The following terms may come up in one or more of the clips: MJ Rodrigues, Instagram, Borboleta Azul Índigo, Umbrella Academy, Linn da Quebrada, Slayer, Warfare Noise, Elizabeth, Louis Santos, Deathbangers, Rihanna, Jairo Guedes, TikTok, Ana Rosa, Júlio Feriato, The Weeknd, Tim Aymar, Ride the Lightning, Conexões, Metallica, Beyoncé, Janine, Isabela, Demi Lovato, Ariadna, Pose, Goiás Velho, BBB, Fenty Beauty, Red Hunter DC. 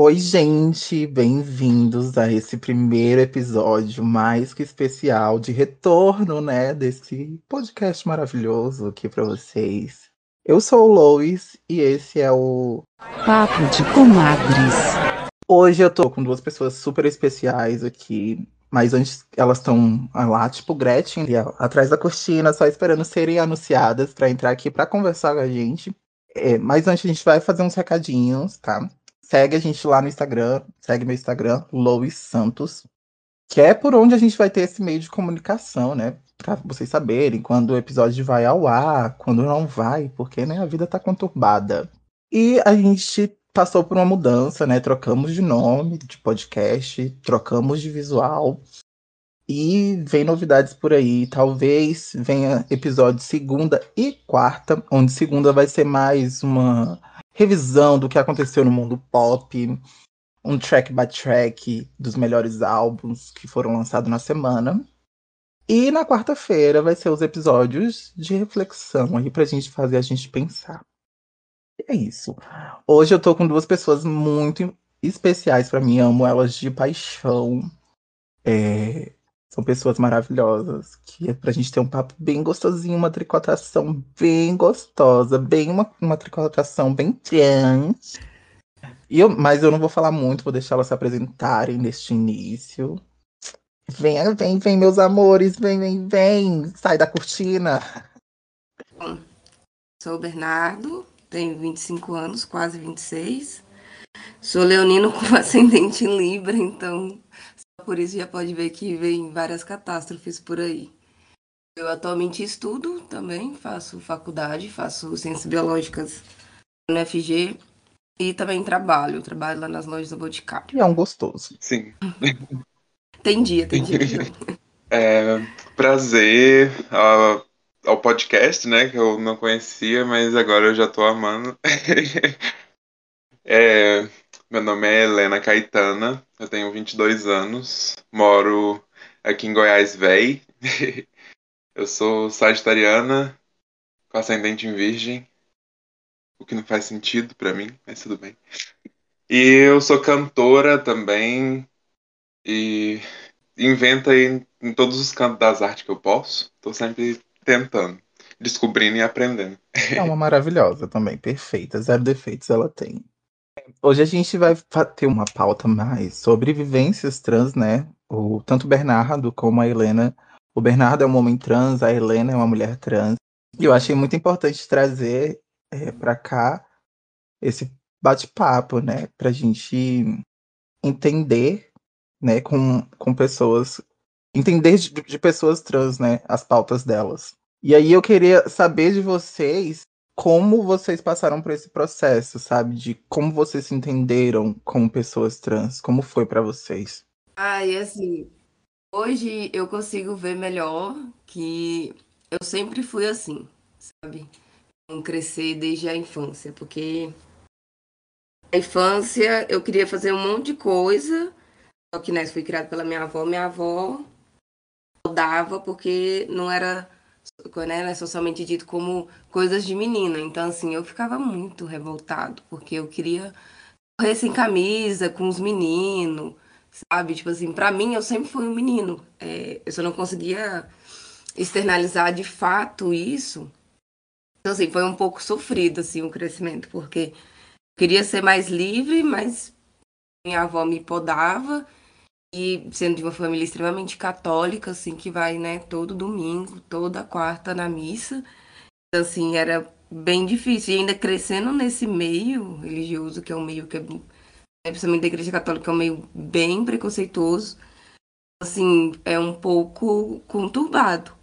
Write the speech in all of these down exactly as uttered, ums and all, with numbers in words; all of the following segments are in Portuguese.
Oi, gente, bem-vindos a esse primeiro episódio mais que especial de retorno, né, desse podcast maravilhoso aqui pra vocês. Eu sou o Louis e esse é o Papo de Comadres. Hoje eu tô com duas pessoas super especiais aqui, mas antes elas estão lá, tipo Gretchen, ali, atrás da cortina, só esperando serem anunciadas pra entrar aqui pra conversar com a gente. É, mas antes a gente vai fazer uns recadinhos, tá? Segue a gente lá no Instagram, segue meu Instagram, Louis Santos, que é por onde a gente vai ter esse meio de comunicação, né? Pra vocês saberem quando o episódio vai ao ar, quando não vai, porque, né, a vida tá conturbada. E a gente passou por uma mudança, né? Trocamos de nome, de podcast, trocamos de visual. E vem novidades por aí, talvez venha episódio segunda e quarta, onde segunda vai ser mais uma revisão do que aconteceu no mundo pop, um track by track dos melhores álbuns que foram lançados na semana. E na quarta-feira vai ser os episódios de reflexão aí pra gente fazer a gente pensar. E é isso. Hoje eu tô com duas pessoas muito especiais pra mim, amo elas de paixão. É... São pessoas maravilhosas, que é pra gente ter um papo bem gostosinho, uma tricotação bem gostosa, bem uma, uma tricotação bem trans. E eu, mas eu não vou falar muito, vou deixar elas se apresentarem neste início. Vem, vem, vem, meus amores, vem, vem, vem, sai da cortina. Sou o Bernardo, tenho vinte e cinco anos, quase vinte e seis. Sou leonino com ascendente em Libra, então... Por isso já pode ver que vem várias catástrofes por aí. Eu atualmente estudo também, faço faculdade, faço ciências biológicas no U F G e também trabalho. Trabalho lá nas lojas do Boticário. E é um gostoso. Sim. Tem dia, tem dia. É, prazer ao, ao podcast, né, que eu não conhecia, mas agora eu já tô amando. É... Meu nome é Helena Caetana, eu tenho vinte e dois anos, moro aqui em Goiás Velho. Eu sou sagitariana, com ascendente em virgem, o que não faz sentido pra mim, mas tudo bem. E eu sou cantora também, e invento aí em todos os cantos das artes que eu posso, tô sempre tentando, descobrindo e aprendendo. É uma maravilhosa também, perfeita, zero defeitos ela tem. Hoje a gente vai ter uma pauta mais sobre vivências trans, né? O, tanto o Bernardo como a Helena. O Bernardo é um homem trans, a Helena é uma mulher trans. E eu achei muito importante trazer é, pra cá esse bate-papo, né? Pra gente entender, né? Com, com pessoas... Entender de, de pessoas trans, né? As pautas delas. E aí eu queria saber de vocês... Como vocês passaram por esse processo, sabe? De como vocês se entenderam como pessoas trans? Como foi pra vocês? Ah, e assim... Hoje eu consigo ver melhor que eu sempre fui assim, sabe? Não crescer desde a infância, porque... Na infância eu queria fazer um monte de coisa. Só que, né, fui criada pela minha avó. Minha avó dava porque não era... Quando era socialmente dito como coisas de menina. Então, assim, eu ficava muito revoltado, porque eu queria correr sem camisa, com os meninos, sabe? Tipo assim, pra mim, eu sempre fui um menino. É, eu só não conseguia externalizar de fato isso. Então, assim, foi um pouco sofrido, assim, o crescimento, porque eu queria ser mais livre, mas minha avó me podava. E sendo de uma família extremamente católica, assim, que vai, né, todo domingo, toda quarta na missa. Então, assim, era bem difícil. E ainda crescendo nesse meio religioso, que é um meio que é, principalmente da Igreja Católica, é um meio bem preconceituoso. Assim, é um pouco conturbado.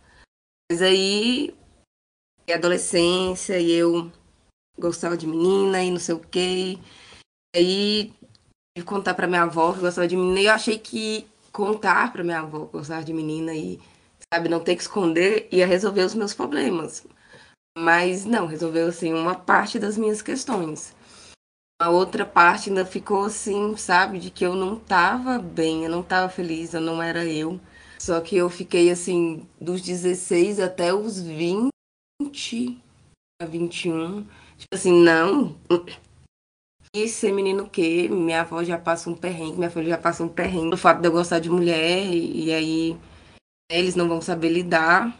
Mas aí, adolescência, e eu gostava de menina, e não sei o quê. E aí... de contar pra minha avó que gostava de menina, e eu achei que contar pra minha avó que gostava de menina e, sabe, não ter que esconder, ia resolver os meus problemas. Mas não, resolveu, assim, uma parte das minhas questões. A outra parte ainda ficou, assim, sabe, de que eu não tava bem, eu não tava feliz, eu não era eu. Só que eu fiquei, assim, dos dezesseis até os vinte a vinte e um, tipo assim, não... Esse menino que minha avó já passa um perrengue, minha filha já passa um perrengue. O fato de eu gostar de mulher, e, e aí eles não vão saber lidar.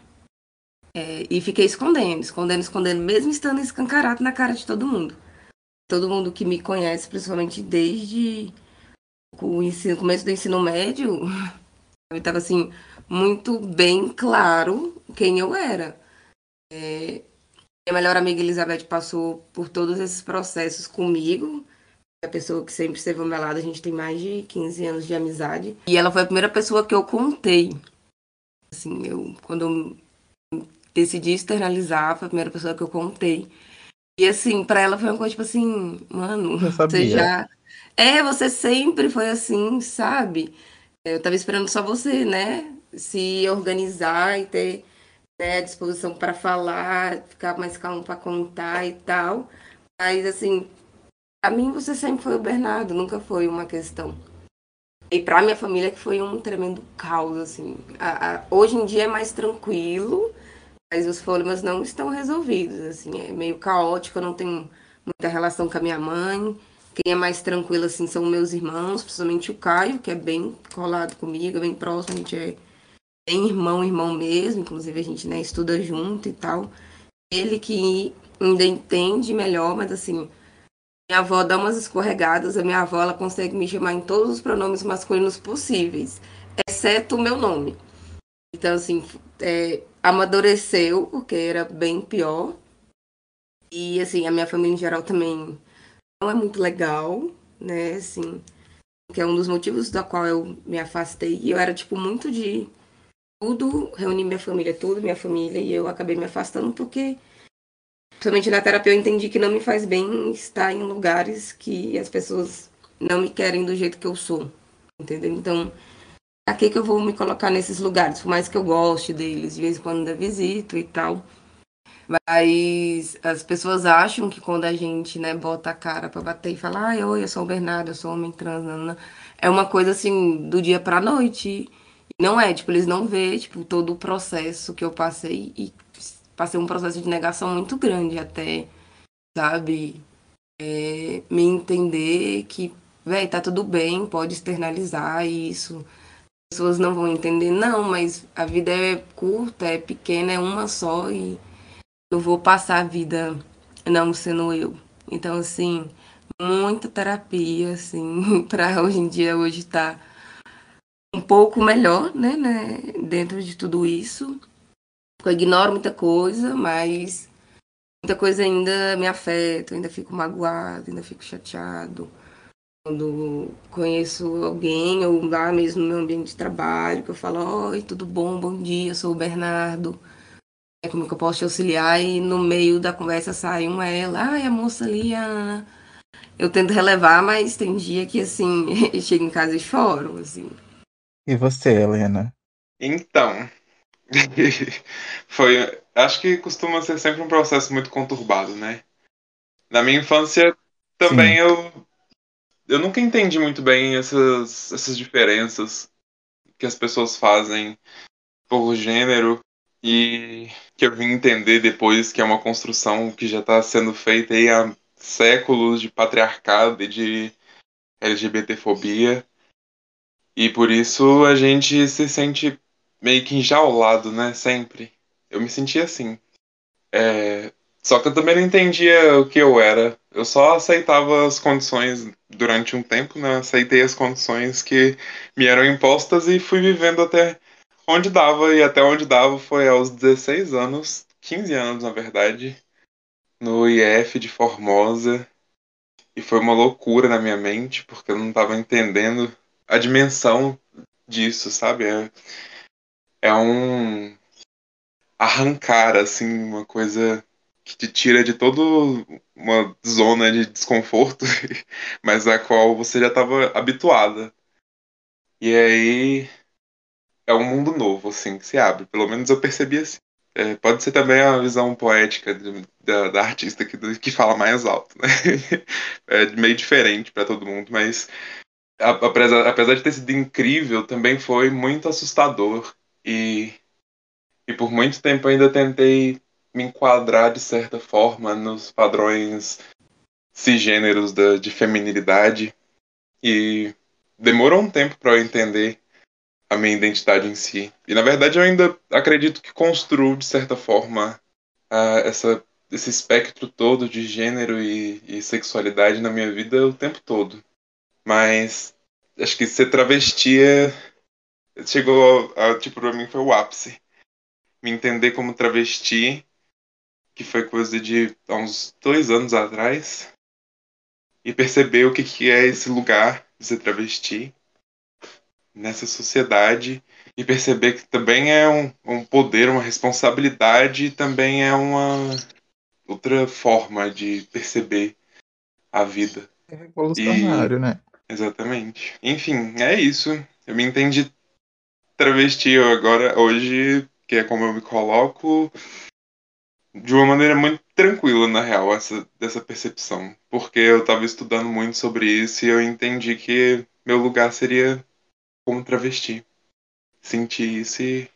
É, e fiquei escondendo, escondendo, escondendo, mesmo estando escancarado na cara de todo mundo. Todo mundo que me conhece, principalmente desde o ensino, começo do ensino médio, eu estava assim, muito bem claro quem eu era. É, minha melhor amiga Elizabeth passou por todos esses processos comigo. É a pessoa que sempre esteve ao meu lado, a gente tem mais de quinze anos de amizade. E ela foi a primeira pessoa que eu contei. Assim, eu, quando eu decidi externalizar, foi a primeira pessoa que eu contei. E assim, pra ela foi uma coisa tipo assim, mano, você já... É, você sempre foi assim, sabe? Eu tava esperando só você, né? Se organizar e ter... né, disposição para falar, ficar mais calmo para contar e tal. Mas, assim, para mim você sempre foi o Bernardo, nunca foi uma questão. E para minha família que foi um tremendo caos, assim. A, a, hoje em dia é mais tranquilo, mas os problemas não estão resolvidos, assim. É meio caótico, eu não tenho muita relação com a minha mãe. Quem é mais tranquilo, assim, são meus irmãos, principalmente o Caio, que é bem colado comigo, é bem próximo, a gente é... tem irmão, irmão mesmo, inclusive a gente, né, estuda junto e tal. Ele que ainda entende melhor, mas assim, minha avó dá umas escorregadas, a minha avó, ela consegue me chamar em todos os pronomes masculinos possíveis, exceto o meu nome. Então, assim, é, amadureceu, porque era bem pior. E, assim, a minha família em geral também não é muito legal, né, assim, que é um dos motivos da qual eu me afastei. E eu era, tipo, muito de... tudo, reuni minha família, tudo, minha família, e eu acabei me afastando porque, principalmente na terapia, eu entendi que não me faz bem estar em lugares que as pessoas não me querem do jeito que eu sou, entendeu? Então, pra que que eu vou me colocar nesses lugares? Por mais que eu goste deles, de vez em quando eu visito e tal, mas as pessoas acham que quando a gente, né, bota a cara pra bater e fala, ai, oi, eu sou o Bernardo, eu sou homem trans, não, não. É uma coisa assim, do dia pra noite. Não é, tipo, eles não vê, tipo, todo o processo que eu passei, e passei um processo de negação muito grande até, sabe, é, me entender que, velho, tá tudo bem, pode externalizar isso, as pessoas não vão entender, não, mas a vida é curta, é pequena, é uma só, e eu vou passar a vida não sendo eu. Então, assim, muita terapia, assim, pra hoje em dia, hoje tá... um pouco melhor, né, né, dentro de tudo isso. Eu ignoro muita coisa, mas muita coisa ainda me afeta, ainda fico magoado, ainda fico chateado. Quando conheço alguém, ou lá mesmo no meu ambiente de trabalho, que eu falo, oi, tudo bom, bom dia, eu sou o Bernardo, como que eu posso te auxiliar? E no meio da conversa sai uma ela, ai, a moça ali, a Ana. Eu tento relevar, mas tem dia que, assim, eu chego em casa e choro, assim. E você, Helena? Então, foi, acho que costuma ser sempre um processo muito conturbado, né? Na minha infância, também Sim. eu eu nunca entendi muito bem essas, essas diferenças que as pessoas fazem por gênero, e que eu vim entender depois que é uma construção que já está sendo feita aí há séculos de patriarcado e de LGBTfobia. E por isso a gente se sente meio que enjaulado, né? Sempre. Eu me sentia assim. É... Só que eu também não entendia o que eu era. Eu só aceitava as condições durante um tempo, né? Aceitei as condições que me eram impostas e fui vivendo até onde dava. E até onde dava foi aos dezesseis anos, quinze anos na verdade, no I F de Formosa. E foi uma loucura na minha mente, porque eu não estava entendendo a dimensão disso, sabe? É, é um arrancar, assim, uma coisa que te tira de toda uma zona de desconforto, mas a qual você já estava habituada. E aí é um mundo novo, assim, que se abre. Pelo menos eu percebi assim. É, pode ser também a visão poética de, da, da artista que, que fala mais alto, né? É meio diferente para todo mundo, mas... Apesar, apesar de ter sido incrível, também foi muito assustador. E, e por muito tempo ainda tentei me enquadrar de certa forma nos padrões cisgêneros da, de feminilidade, e demorou um tempo para eu entender a minha identidade em si. E na verdade eu ainda acredito que construo de certa forma a, essa, esse espectro todo de gênero e, e sexualidade na minha vida o tempo todo. Mas acho que ser travestia chegou a, a, tipo, pra mim foi o ápice. Me entender como travesti, que foi coisa de há uns dois anos atrás, e perceber o que, que é esse lugar de ser travesti nessa sociedade, e perceber que também é um, um poder, uma responsabilidade, e também é uma outra forma de perceber a vida. É revolucionário, e, né? Exatamente. Enfim, é isso. Eu me entendi travesti agora, hoje, que é como eu me coloco, de uma maneira muito tranquila, na real, essa, dessa percepção. Porque eu estava estudando muito sobre isso e eu entendi que meu lugar seria como travesti. Senti isso e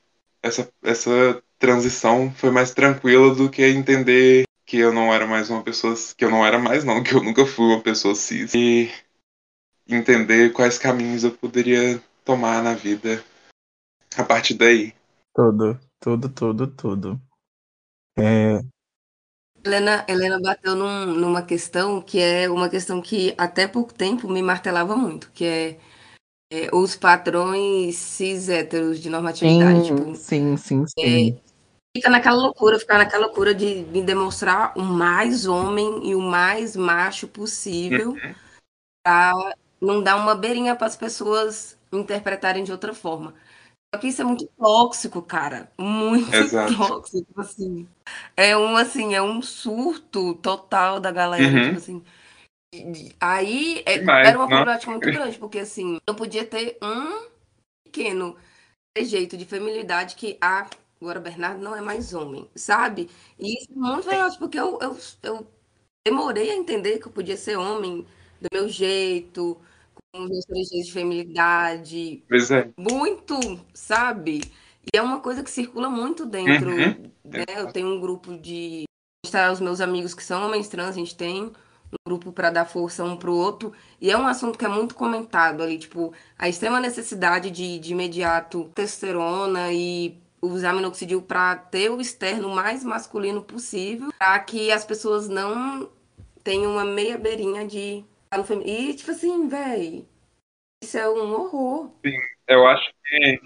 essa, essa transição foi mais tranquila do que entender que eu não era mais uma pessoa... Que eu não era mais, não. Que eu nunca fui uma pessoa cis. E entender quais caminhos eu poderia tomar na vida a partir daí. Tudo, tudo, tudo, tudo. É... Helena, Helena bateu num, numa questão que é uma questão que até pouco tempo me martelava muito, que é, é os padrões cis héteros de normatividade. Sim, tipo, sim, sim. sim. É, fica naquela loucura, ficar naquela loucura de me demonstrar o mais homem e o mais macho possível, uhum, pra não dar uma beirinha para as pessoas interpretarem de outra forma. Só que isso é muito tóxico, cara. Muito Exato. tóxico, assim. É um, assim, é um surto total da galera, uhum. tipo assim. Aí é, Mas, era uma problemática muito grande, porque assim, eu podia ter um pequeno jeito de feminilidade que ah, agora o Bernardo não é mais homem, sabe? E isso é muito verdade, porque eu, eu, eu demorei a entender que eu podia ser homem do meu jeito, com meus origins de feminilidade, é. muito, sabe? E é uma coisa que circula muito dentro, uhum. né? Eu tenho um grupo de... Tá, os meus amigos que são homens trans, a gente tem um grupo para dar força um pro outro, e é um assunto que é muito comentado ali, tipo, a extrema necessidade de, de imediato testosterona e usar minoxidil para ter o externo mais masculino possível, para que as pessoas não tenham uma meia beirinha de... E, tipo assim, véi, isso é um horror. Sim, eu acho que...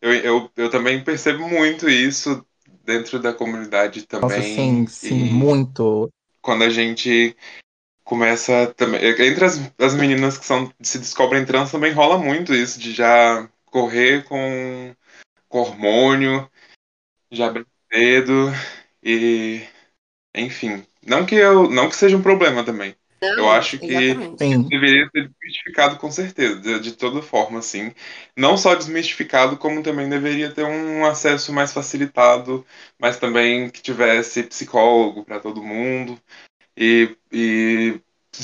Eu, eu, eu também percebo muito isso dentro da comunidade também. Nossa, sim, sim, e muito. Quando a gente começa também... Entre as, as meninas que são, se descobrem trans também rola muito isso, de já correr com, com hormônio, já bem cedo, e... Enfim, não que, eu, não que seja um problema também. Eu acho que Exatamente. deveria ser desmistificado, com certeza, de, de toda forma, assim. Não só desmistificado, como também deveria ter um acesso mais facilitado, mas também que tivesse psicólogo para todo mundo, e, e,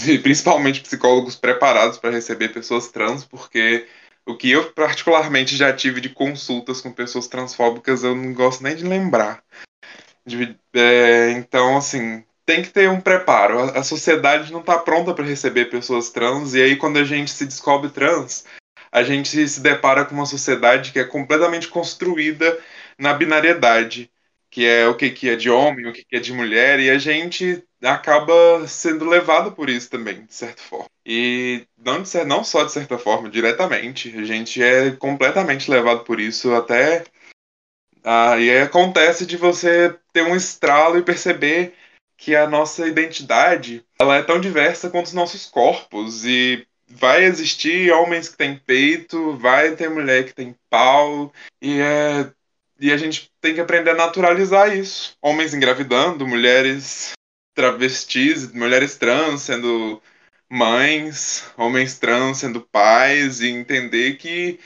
e principalmente psicólogos preparados para receber pessoas trans, porque o que eu particularmente já tive de consultas com pessoas transfóbicas, eu não gosto nem de lembrar. De, é, então, assim... Tem que ter um preparo. A sociedade não está pronta para receber pessoas trans, e aí quando a gente se descobre trans, a gente se depara com uma sociedade que é completamente construída na binariedade, que é o que, que é de homem, o que, que é de mulher, e a gente acaba sendo levado por isso também, de certa forma. E não, de, não só de certa forma, diretamente. A gente é completamente levado por isso até... Ah, e aí acontece de você ter um estralo e perceber que a nossa identidade, ela é tão diversa quanto os nossos corpos, e vai existir homens que têm peito, vai ter mulher que tem pau, e, é, e a gente tem que aprender a naturalizar isso. Homens engravidando, mulheres travestis, mulheres trans sendo mães, homens trans sendo pais, e entender que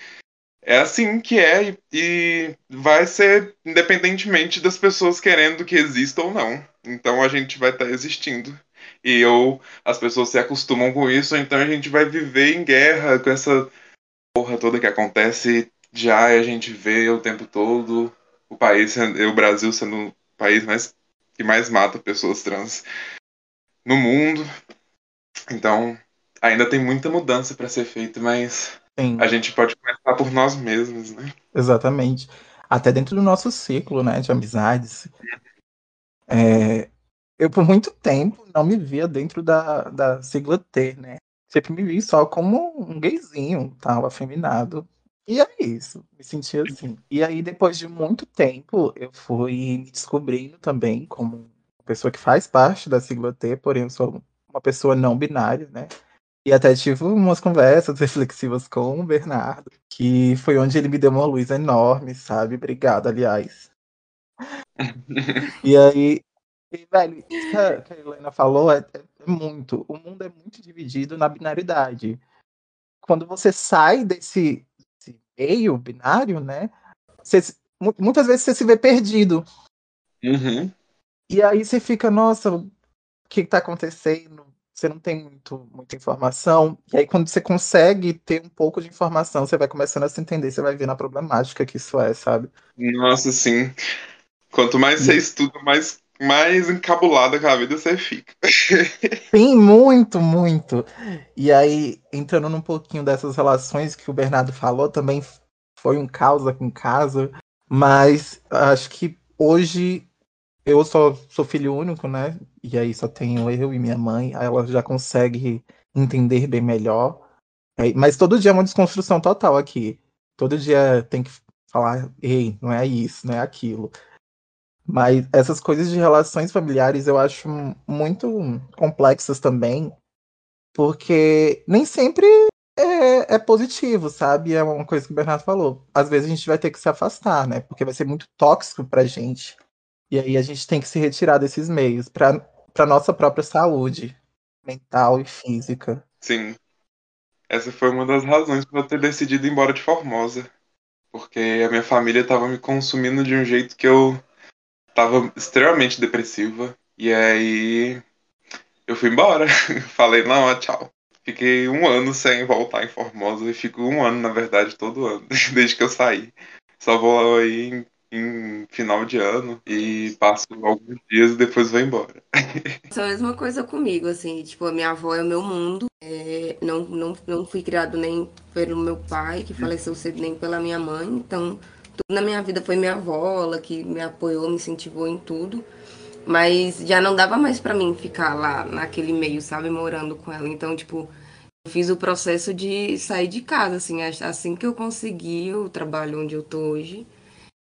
é assim que é, e vai ser independentemente das pessoas querendo que exista ou não. Então a gente vai estar existindo. E ou as pessoas se acostumam com isso, ou então a gente vai viver em guerra com essa porra toda que acontece. Já a gente vê o tempo todo o país, o Brasil sendo o país mais, que mais mata pessoas trans. no mundo. Então, ainda tem muita mudança para ser feita, mas sim, a gente pode começar por nós mesmos, né? Exatamente. Até dentro do nosso ciclo, né, de amizades. É, eu, por muito tempo, não me via dentro da, da sigla T, né? Sempre me vi só como um gayzinho, tal, afeminado. E é isso, me senti assim. E aí, depois de muito tempo, eu fui me descobrindo também como uma pessoa que faz parte da sigla T, porém eu sou uma pessoa não binária, né? E até tive umas conversas reflexivas com o Bernardo, que foi onde ele me deu uma luz enorme, sabe? Obrigado, aliás. E aí, e, velho, isso que a Helena falou é, é muito. O mundo é muito dividido na binaridade. Quando você sai desse... meio binário, né? Você, muitas vezes você se vê perdido. Uhum. E aí você fica, nossa, o que tá acontecendo? Você não tem muito, muita informação. E aí quando você consegue ter um pouco de informação, você vai começando a se entender, você vai vendo a problemática que isso é, sabe? Nossa, sim. Quanto mais você estuda, mais, mais encabulada com a vida você fica. Sim, muito, muito. E aí, entrando num pouquinho dessas relações que o Bernardo falou, também foi um caso aqui em casa, mas acho que hoje eu só sou filho único, né? E aí só tenho eu e minha mãe, aí ela já consegue entender bem melhor. Mas todo dia é uma desconstrução total aqui. Todo dia tem que falar, ei, não é isso, não é aquilo. Mas essas coisas de relações familiares eu acho muito complexas também, porque nem sempre é, é positivo, sabe? É uma coisa que o Bernardo falou. Às vezes a gente vai ter que se afastar, né? Porque vai ser muito tóxico pra gente. E aí a gente tem que se retirar desses meios pra, pra nossa própria saúde mental e física. Sim. Essa foi uma das razões pra eu ter decidido ir embora de Formosa. Porque a minha família tava me consumindo de um jeito que eu... tava extremamente depressiva. E aí eu fui embora. Falei, não, tchau. Fiquei um ano sem voltar em Formosa. E fico um ano, na verdade, todo ano. Desde que eu saí. Só vou aí em, em final de ano. E passo alguns dias e depois vou embora. Só a mesma coisa comigo, assim. Tipo, a minha avó é o meu mundo. É, não, não, não fui criado nem pelo meu pai, que faleceu cedo, nem pela minha mãe. Então... tudo na minha vida foi minha avó, ela que me apoiou, me incentivou em tudo. Mas já não dava mais pra mim ficar lá naquele meio, sabe, morando com ela. Então, tipo, eu fiz o processo de sair de casa, assim. Assim que eu consegui o trabalho onde eu tô hoje.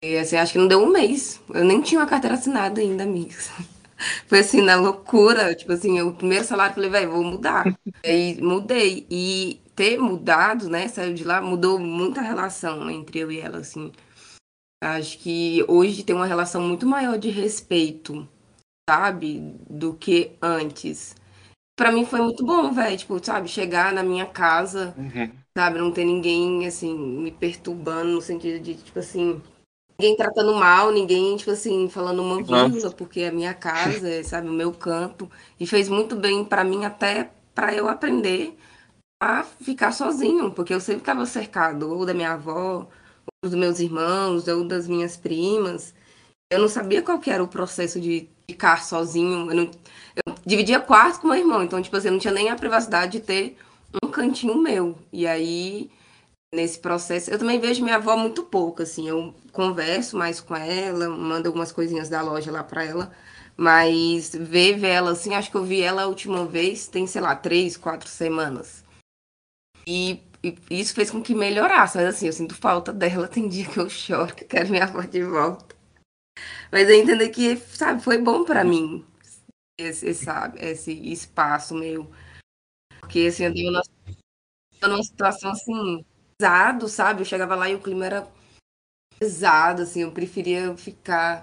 E, assim, acho que não deu um mês. Eu nem tinha uma carteira assinada ainda, amigos. Foi assim, na loucura. Tipo assim, o primeiro salário, eu falei, velho, vou mudar. Aí mudei. E ter mudado, né, saiu de lá, mudou muita relação entre eu e ela, assim. Acho que hoje tem uma relação muito maior de respeito, sabe, do que antes. Pra mim foi muito bom, velho, tipo, sabe, chegar na minha casa, uhum, sabe, não ter ninguém, assim, me perturbando no sentido de, tipo assim, ninguém tratando mal, ninguém, tipo assim, falando uma coisa, porque é a minha casa, é, sabe, o meu canto. E fez muito bem pra mim até pra eu aprender a ficar sozinho, porque eu sempre tava cercado ou da minha avó, dos meus irmãos ou das minhas primas. Eu não sabia qual que era o processo de ficar sozinho. Eu, não, eu dividia quarto com meu irmão, então, tipo assim, eu não tinha nem a privacidade de ter um cantinho meu. E aí, nesse processo, eu também vejo minha avó muito pouco, assim. Eu converso mais com ela, mando algumas coisinhas da loja lá pra ela, mas ver, ver ela, assim, acho que eu vi ela a última vez, tem, sei lá, três, quatro semanas. E E isso fez com que melhorasse, mas assim, eu sinto falta dela, tem dia que eu choro, que eu quero minha avó de volta. Mas eu entendo que, sabe, foi bom pra mim, esse, sabe, esse espaço meu. Porque, assim, eu dei uma, uma situação, assim, pesado, sabe? Eu chegava lá e o clima era pesado, assim, eu preferia ficar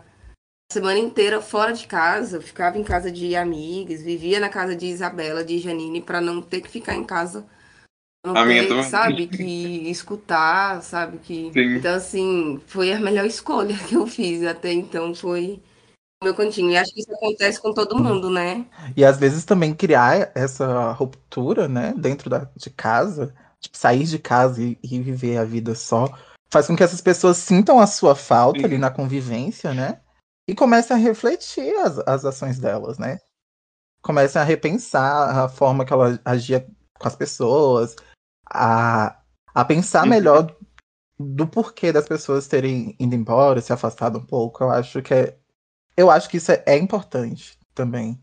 a semana inteira fora de casa. Eu ficava em casa de amigas, vivia na casa de Isabela, de Janine, pra não ter que ficar em casa... não a ter, minha sabe, que escutar, sabe, que... Sim. Então, assim, foi a melhor escolha que eu fiz até então, foi o meu cantinho. E acho que isso acontece com todo mundo, né? E às vezes também criar essa ruptura, né, dentro da, de casa, tipo, sair de casa e, e viver a vida só, faz com que essas pessoas sintam a sua falta, sim, ali na convivência, né, e comecem a refletir as, as ações delas, né? comecem a repensar a forma que ela agia com as pessoas, a, a pensar melhor do porquê das pessoas terem ido embora, se afastado um pouco. Eu acho que, é, eu acho que isso é, é importante também.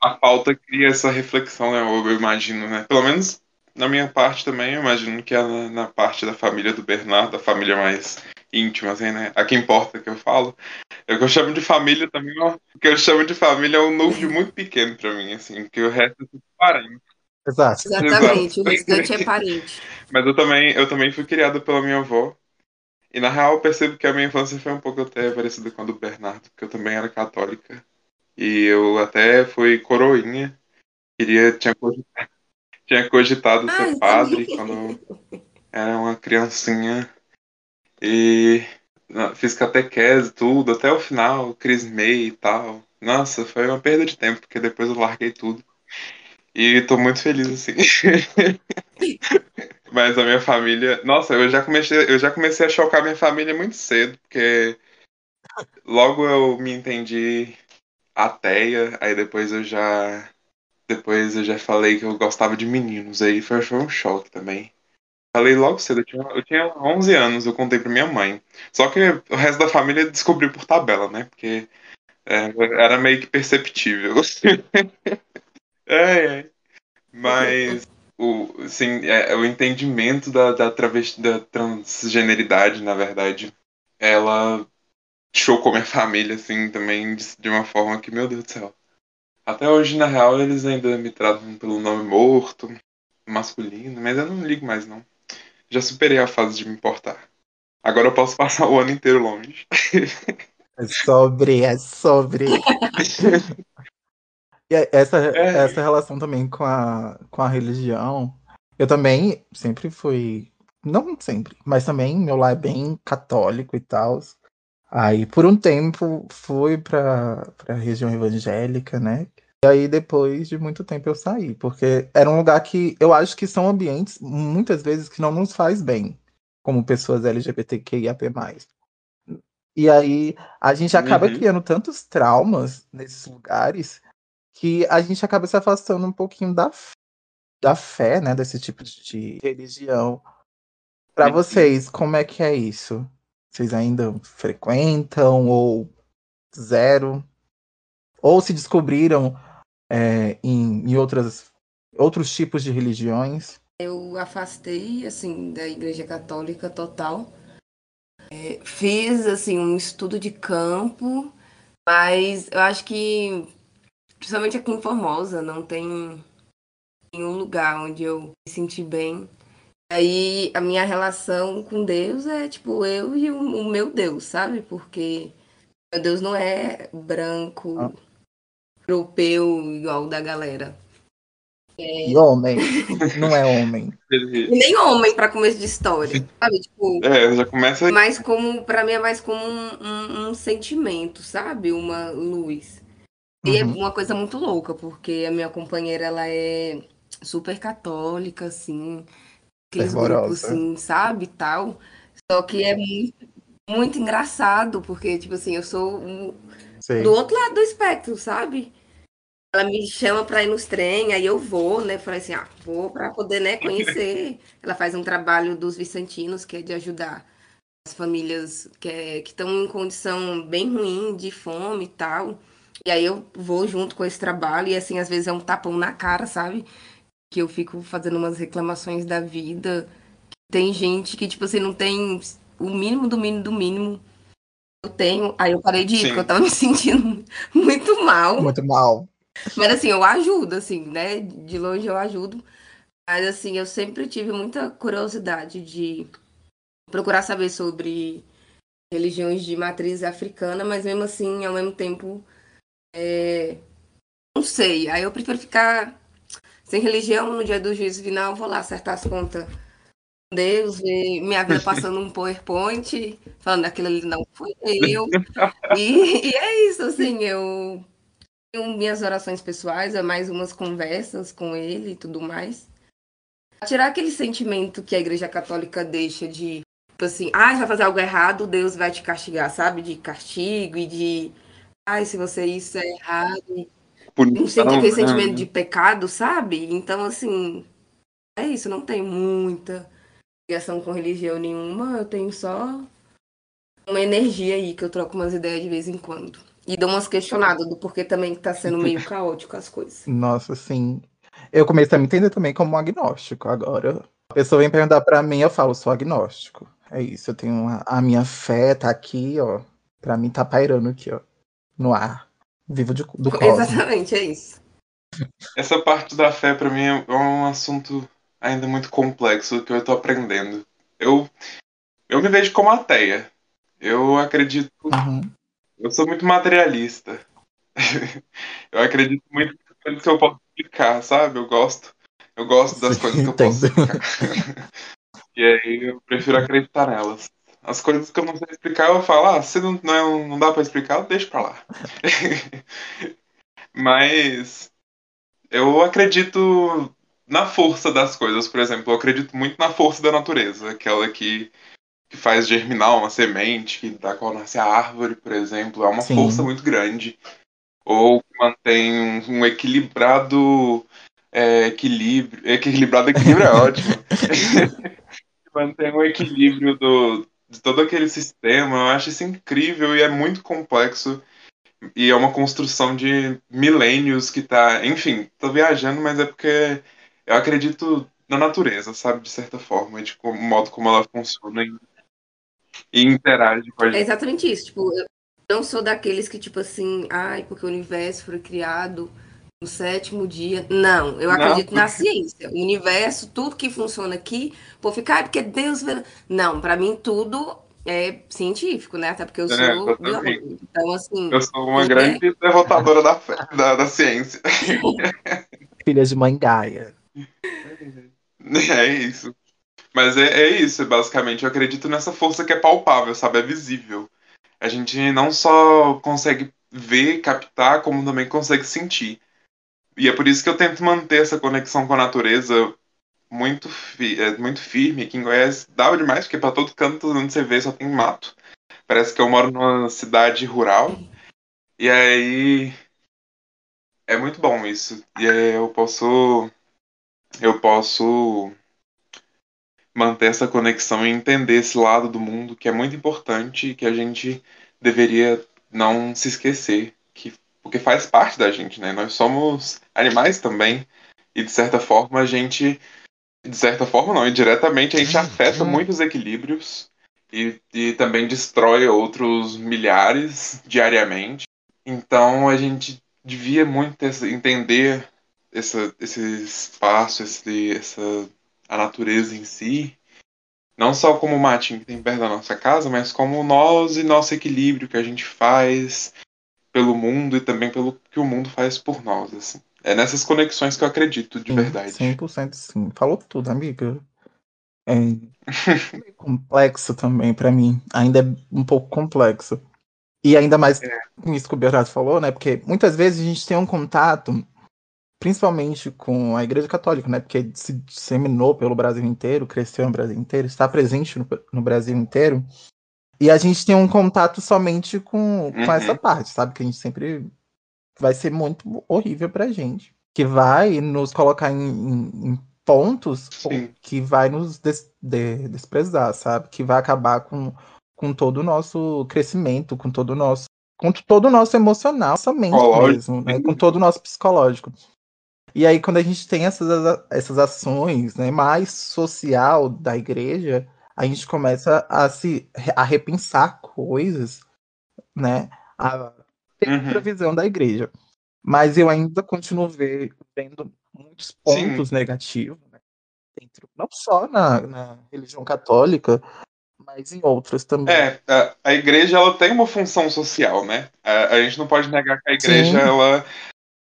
A pauta cria essa reflexão, né, eu imagino, né? Pelo menos na minha parte também, eu imagino que é na, na parte da família do Bernardo, da família mais íntima, assim, né? A que importa que eu falo. É o que eu chamo de família também, o que eu chamo de família é um núcleo muito pequeno pra mim, assim, porque o resto é tudo parente. Exato. Exatamente, Exato. O restante é parente. Mas eu também, eu também fui criado pela minha avó. E na real eu percebo que a minha infância foi um pouco até parecida com a do Bernardo, porque eu também era católica. E eu até fui coroinha. Queria, tinha cogitado, tinha cogitado ah, ser padre quando era uma criancinha. E fiz catequese, tudo, até o final, crismei e tal. Nossa, foi uma perda de tempo, porque depois eu larguei tudo. E tô muito feliz, assim. Mas a minha família... Nossa, eu já comecei, eu já comecei a chocar minha família muito cedo, porque logo eu me entendi ateia, aí depois eu já... Depois eu já falei que eu gostava de meninos, aí foi, foi um choque também. Falei logo cedo, eu tinha, eu tinha onze anos, eu contei pra minha mãe. Só que o resto da família descobriu por tabela, né? Porque é, era meio que perceptível. é, é. Mas o, assim, é, o entendimento da, da, travesti, da transgeneridade, na verdade, ela chocou minha família, assim, também de, de uma forma que, meu Deus do céu. Até hoje, na real, eles ainda me tratam pelo nome morto, masculino, mas eu não ligo mais, não. Já superei a fase de me importar. Agora eu posso passar o ano inteiro longe. É sobre, é sobre. E essa, é. essa relação também com a, com a religião. Eu também sempre fui... Não sempre, mas também meu lar é bem católico e tal. Aí por um tempo fui pra, pra região evangélica, né? E aí depois de muito tempo eu saí, porque era um lugar que eu acho que são ambientes, muitas vezes, que não nos faz bem, como pessoas L G B T Q I A P mais. E aí a gente acaba uhum. criando tantos traumas nesses lugares que a gente acaba se afastando um pouquinho da, da fé, né, desse tipo de religião. Pra vocês, como é que é isso? Vocês ainda frequentam ou zero? Ou se descobriram é, em, em outras, outros tipos de religiões? Eu afastei, assim, da Igreja Católica total. É, fiz, assim, um estudo de campo, mas eu acho que, principalmente aqui em Formosa, não tem nenhum lugar onde eu me senti bem. Aí, a minha relação com Deus é, tipo, eu e o, o meu Deus, sabe? Porque meu Deus não é branco... Ah. europeu, igual da galera. É... E homem. Não é homem. Nem homem, pra começo de história. Sabe? Tipo, é, já começa... Mais como, pra mim é mais como um, um, um sentimento, sabe? Uma luz. Uhum. E é uma coisa muito louca, porque a minha companheira, ela é super católica, assim. Aqueles grupos, assim, sabe? Tal. Só que é muito, muito engraçado, porque, tipo assim, eu sou... Um... Sim. Do outro lado do espectro, sabe? Ela me chama pra ir nos trem, aí eu vou, né? Falei assim, ah, vou pra poder, né, conhecer. Ela faz um trabalho dos Vicentinos, que é de ajudar as famílias que é, que estão em condição bem ruim, de fome e tal. E aí eu vou junto com esse trabalho, e assim, às vezes é um tapão na cara, sabe? Que eu fico fazendo umas reclamações da vida. Tem gente que, tipo assim, não tem o mínimo do mínimo do mínimo. Eu tenho, aí eu parei de ir, Sim. porque eu tava me sentindo muito mal. Muito mal. Mas assim, eu ajudo, assim, né? De longe eu ajudo. Mas assim, eu sempre tive muita curiosidade de procurar saber sobre religiões de matriz africana, mas mesmo assim, ao mesmo tempo, é... não sei. Aí eu prefiro ficar sem religião, no dia do juízo final, vou lá acertar as contas. Deus, e minha vida passando um PowerPoint, falando aquilo ali não foi eu, e, e é isso, assim, eu tenho minhas orações pessoais, é mais umas conversas com ele e tudo mais, tirar aquele sentimento que a Igreja Católica deixa de, tipo assim, ah, você vai fazer algo errado, Deus vai te castigar, sabe, de castigo e de, ai, se você isso é errado, punição. Incentiva aquele sentimento de pecado, sabe? Então, assim, é isso. Não tem muita ligação com religião nenhuma. Eu tenho só uma energia aí, que eu troco umas ideias de vez em quando. E dou umas questionadas do porquê também que tá sendo meio caótico as coisas. Nossa, sim. Eu comecei a me entender também como agnóstico agora. A pessoa vem perguntar pra mim, eu falo, sou agnóstico. É isso, eu tenho a, a minha fé, tá aqui, ó. Pra mim tá pairando aqui, ó. No ar. Vivo de, do cosmos. Exatamente, é isso. Essa parte da fé pra mim é um assunto ainda muito complexo que eu tô aprendendo. Eu, eu me vejo como ateia. Eu acredito... Uhum. Eu sou muito materialista. Eu acredito muito nas coisas que eu posso explicar, sabe? Eu gosto, eu gosto das coisas que eu posso explicar. E aí eu prefiro acreditar nelas. As coisas que eu não sei explicar, eu falo, ah, se não, não, não dá pra explicar, eu deixo pra lá. Mas eu acredito na força das coisas, por exemplo. Eu acredito muito na força da natureza, aquela que... que faz germinar uma semente, que dá qual nasce a árvore, por exemplo, é uma Sim. força muito grande. Ou que mantém um, um equilibrado é, equilíbrio. Equilibrado equilíbrio é ótimo. Que mantém um equilíbrio do, de todo aquele sistema. Eu acho isso incrível e é muito complexo. E é uma construção de milênios que tá. Enfim, tô viajando, mas é porque eu acredito na natureza, sabe, de certa forma, de como, modo como ela funciona. E... e interage com a gente. É exatamente isso, tipo, eu não sou daqueles que, tipo assim, ai, porque o universo foi criado no sétimo dia. Não, eu acredito não. na ciência. O universo, tudo que funciona aqui, pô, ficar, ah, porque Deus... Não, pra mim tudo é científico, né, até porque eu é, sou biólogo. Então, assim... Eu sou uma grande é... derrotadora da, fé, da, da ciência. Filha de mãe Gaia. É isso. Mas é, é isso, basicamente. Eu acredito nessa força que é palpável, sabe? É visível. A gente não só consegue ver, captar, como também consegue sentir. E é por isso que eu tento manter essa conexão com a natureza muito, fi- muito firme. Aqui em Goiás dava demais, porque pra todo canto onde você vê só tem mato. Parece que eu moro numa cidade rural. E aí... é muito bom isso. E aí eu posso... eu posso manter essa conexão e entender esse lado do mundo que é muito importante e que a gente deveria não se esquecer, que, porque faz parte da gente, né? Nós somos animais também e, de certa forma, a gente... De certa forma, não. Indiretamente, a gente afeta muitos equilíbrios e, e também destrói outros milhares diariamente. Então, a gente devia muito entender... Esse, esse espaço, esse, essa, a natureza em si, não só como o matinho que tem perto da nossa casa, mas como nós e nosso equilíbrio que a gente faz pelo mundo e também pelo que o mundo faz por nós, assim. É nessas conexões que eu acredito, de sim, verdade. cem por cento sim. Falou tudo, amiga. É complexo também pra mim. Ainda é um pouco complexo. E ainda mais é. Isso que o Bernardo falou, né? Porque muitas vezes a gente tem um contato... principalmente com a Igreja Católica, né? Porque se disseminou pelo Brasil inteiro, cresceu no Brasil inteiro, está presente no, no Brasil inteiro. E a gente tem um contato somente com, com uhum. essa parte, sabe? Que a gente sempre vai ser muito horrível pra gente. Que vai nos colocar em, em, em pontos Sim. que vai nos des, de, desprezar, sabe? Que vai acabar com, com todo o nosso crescimento, com todo o nosso, com todo o nosso emocional, somente mesmo, né? Com todo o nosso psicológico. E aí, quando a gente tem essas, essas ações, né, mais social da igreja, a gente começa a, se, a repensar coisas, né, a ter uhum. outra visão da igreja. Mas eu ainda continuo ver, vendo muitos pontos Sim. negativos, né, dentro, não só na, na religião católica, mas em outras também. É, a, a igreja ela tem uma função social, né? A, a gente não pode negar que a igreja, Sim. ela...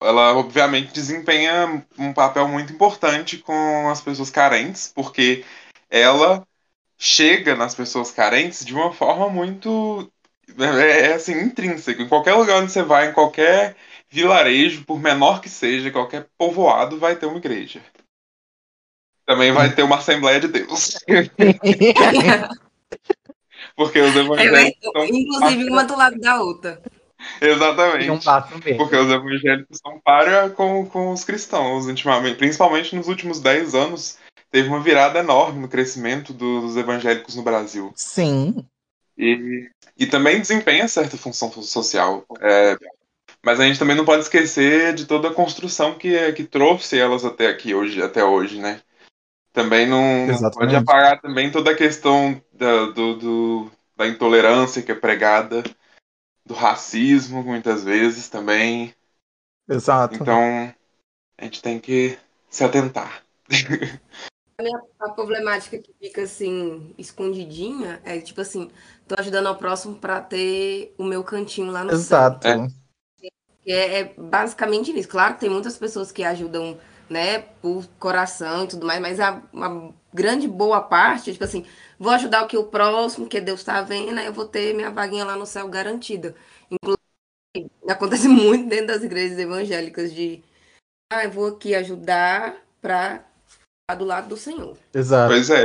ela obviamente desempenha um papel muito importante com as pessoas carentes, porque ela chega nas pessoas carentes de uma forma muito é, é assim, intrínseca. Em qualquer lugar onde você vai, em qualquer vilarejo, por menor que seja, qualquer povoado, vai ter uma igreja. Também vai ter uma Assembleia de Deus. Porque os evangélicos é, são... Inclusive uma do lado da outra. Exatamente. Não passam mesmo. Porque os evangélicos são para com, com os cristãos, ultimamente. Principalmente nos últimos dez anos, teve uma virada enorme no crescimento dos evangélicos no Brasil. Sim. E, e também desempenha certa função social. É, mas a gente também não pode esquecer de toda a construção que, que trouxe elas até aqui hoje, até hoje, né? Também não, não pode apagar também toda a questão da, do, do, da intolerância que é pregada, do racismo, muitas vezes, também. Exato. Então, a gente tem que se atentar. A, minha, a problemática que fica, assim, escondidinha é, tipo assim, tô ajudando ao próximo pra ter o meu cantinho lá no Exato. Centro. É. É, é basicamente isso. Claro que tem muitas pessoas que ajudam, né, por coração e tudo mais, mas a, uma grande boa parte, tipo assim, vou ajudar o que o próximo, que Deus tá vendo, aí eu vou ter minha vaguinha lá no céu garantida. Inclusive, acontece muito dentro das igrejas evangélicas de, ah, eu vou aqui ajudar pra estar do lado do Senhor. Exato. Pois é.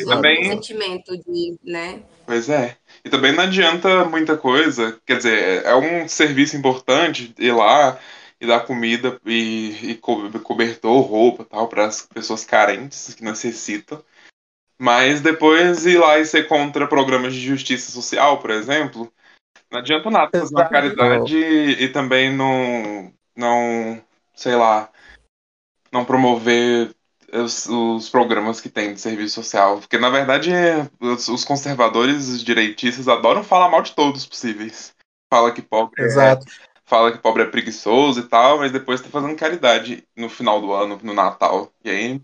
E também... sentimento de, né? Pois é. E também não adianta muita coisa, quer dizer, é um serviço importante ir lá e dar comida e, e cobertor, roupa, tal, para as pessoas carentes que necessitam. Mas depois ir lá e ser contra programas de justiça social, por exemplo, não adianta nada fazer uma caridade e, e também não, não, sei lá, não promover os, os programas que tem de serviço social. Porque, na verdade, os, os conservadores, os direitistas, adoram falar mal de todos possíveis. Fala que pobre Exato. É... fala que pobre é preguiçoso e tal, mas depois tá fazendo caridade no final do ano, no Natal. E aí...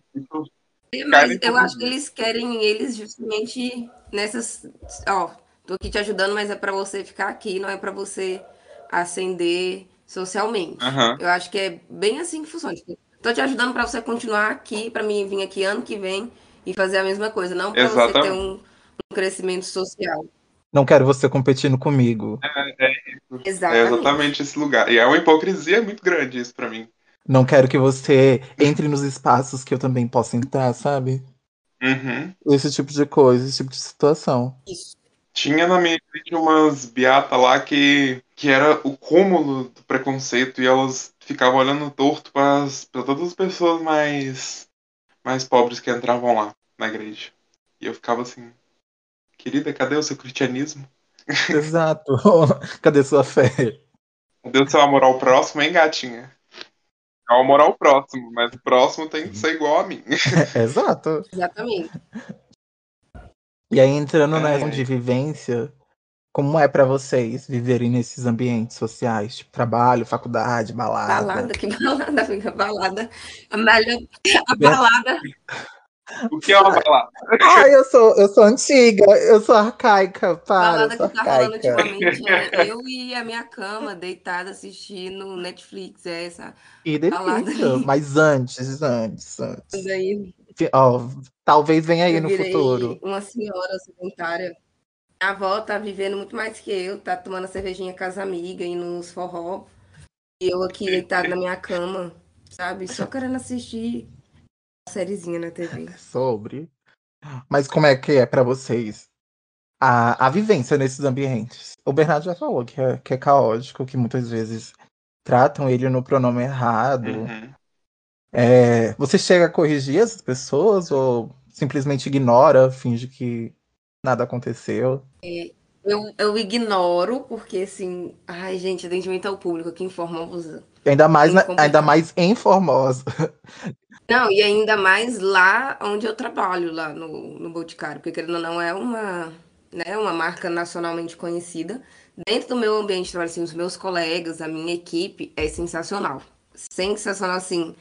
Mas eu acho que eles querem, eles justamente nessas... Ó, tô aqui te ajudando, mas é pra você ficar aqui, não é pra você ascender socialmente. Uhum. Eu acho que é bem assim que funciona. Tipo, tô te ajudando pra você continuar aqui, pra mim vir aqui ano que vem e fazer a mesma coisa. Não pra Exatamente. Você ter um, um crescimento social. Não quero você competindo comigo. É, é, isso. Exatamente. É exatamente esse lugar. E é uma hipocrisia muito grande isso pra mim. Não quero que você entre nos espaços que eu também possa entrar, sabe? Uhum. Esse tipo de coisa, esse tipo de situação. Isso. Tinha na minha frente umas beatas lá que, que era o cúmulo do preconceito e elas ficavam olhando torto pra, pra todas as pessoas mais, mais pobres que entravam lá na igreja. E eu ficava assim... Querida, cadê o seu cristianismo? Exato. Cadê sua fé? Cadê o seu amor ao próximo, hein, gatinha? É o amor ao próximo, mas o próximo tem que ser igual a mim. Exato. Exatamente. E aí, entrando é. na questão de vivência, como é pra vocês viverem nesses ambientes sociais? Tipo, trabalho, faculdade, balada? Balada, que balada, amiga, balada. A melhor... A balada... O que é uma balada? Ah, eu sou, eu sou antiga, eu sou arcaica, para. A balada que tá rolando ultimamente é eu e a minha cama deitada assistindo Netflix, é essa. E delícia, mas antes, antes, antes. Aí, oh, talvez venha aí no futuro. Uma senhora sedentária. A avó tá vivendo muito mais que eu, tá tomando a cervejinha com as amigas e nos forró. E eu aqui deitada na minha cama, sabe? Só querendo assistir. Sériezinha na T V. Sobre. Mas como é que é pra vocês a, a vivência nesses ambientes? O Bernardo já falou que é, que é caótico, que muitas vezes tratam ele no pronome errado. Uhum. É, você chega a corrigir essas pessoas ou simplesmente ignora, finge que nada aconteceu? É, eu, eu ignoro, porque assim, ai gente, atendimento ao público aqui em Formosa. Ainda mais, na, ainda mais em Formosa. Não, e ainda mais lá onde eu trabalho, lá no, no Boticário, porque querendo ou não é uma, né, uma marca nacionalmente conhecida. Dentro do meu ambiente de trabalho, assim, os meus colegas, a minha equipe, é sensacional. Sensacional, assim,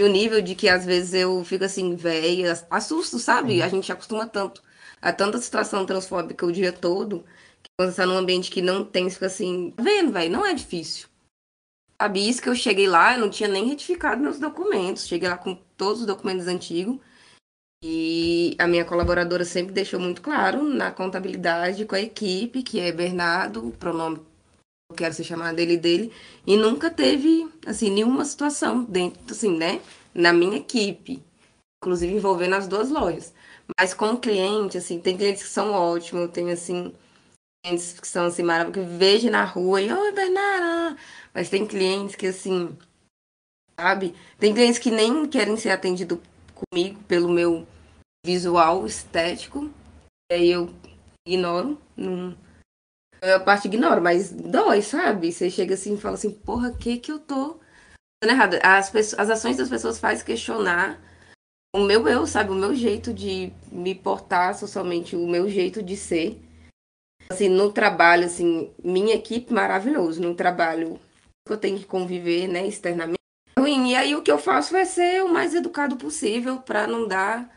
de um nível de que às vezes eu fico assim, véia, assusto, sabe? A gente acostuma tanto a tanta situação transfóbica o dia todo, que quando você tá num ambiente que não tem, fica assim, tá vendo, velho, não é difícil. Sabe, isso que eu cheguei lá, eu não tinha nem retificado meus documentos. Cheguei lá com todos os documentos antigos. E a minha colaboradora sempre deixou muito claro na contabilidade com a equipe, que é Bernardo, o pronome que eu quero ser chamada dele dele. E nunca teve, assim, nenhuma situação dentro, assim, né? Na minha equipe. Inclusive envolvendo as duas lojas. Mas com o cliente, assim, tem clientes que são ótimos. Eu tenho, assim, clientes que são assim maravilhosos, que vejo na rua e, oi, Bernardo. Mas tem clientes que, assim, sabe? Tem clientes que nem querem ser atendidos comigo pelo meu visual estético. E aí eu ignoro. Não... Eu a parte ignoro, mas dói, sabe? Você chega assim e fala assim, porra, o que que eu tô fazendo errado? As, pessoas, as ações das pessoas fazem questionar o meu eu, sabe? O meu jeito de me portar socialmente, o meu jeito de ser. Assim, no trabalho, assim, minha equipe maravilhosa, no trabalho que eu tenho que conviver, né, externamente. E aí o que eu faço é ser o mais educado possível pra não dar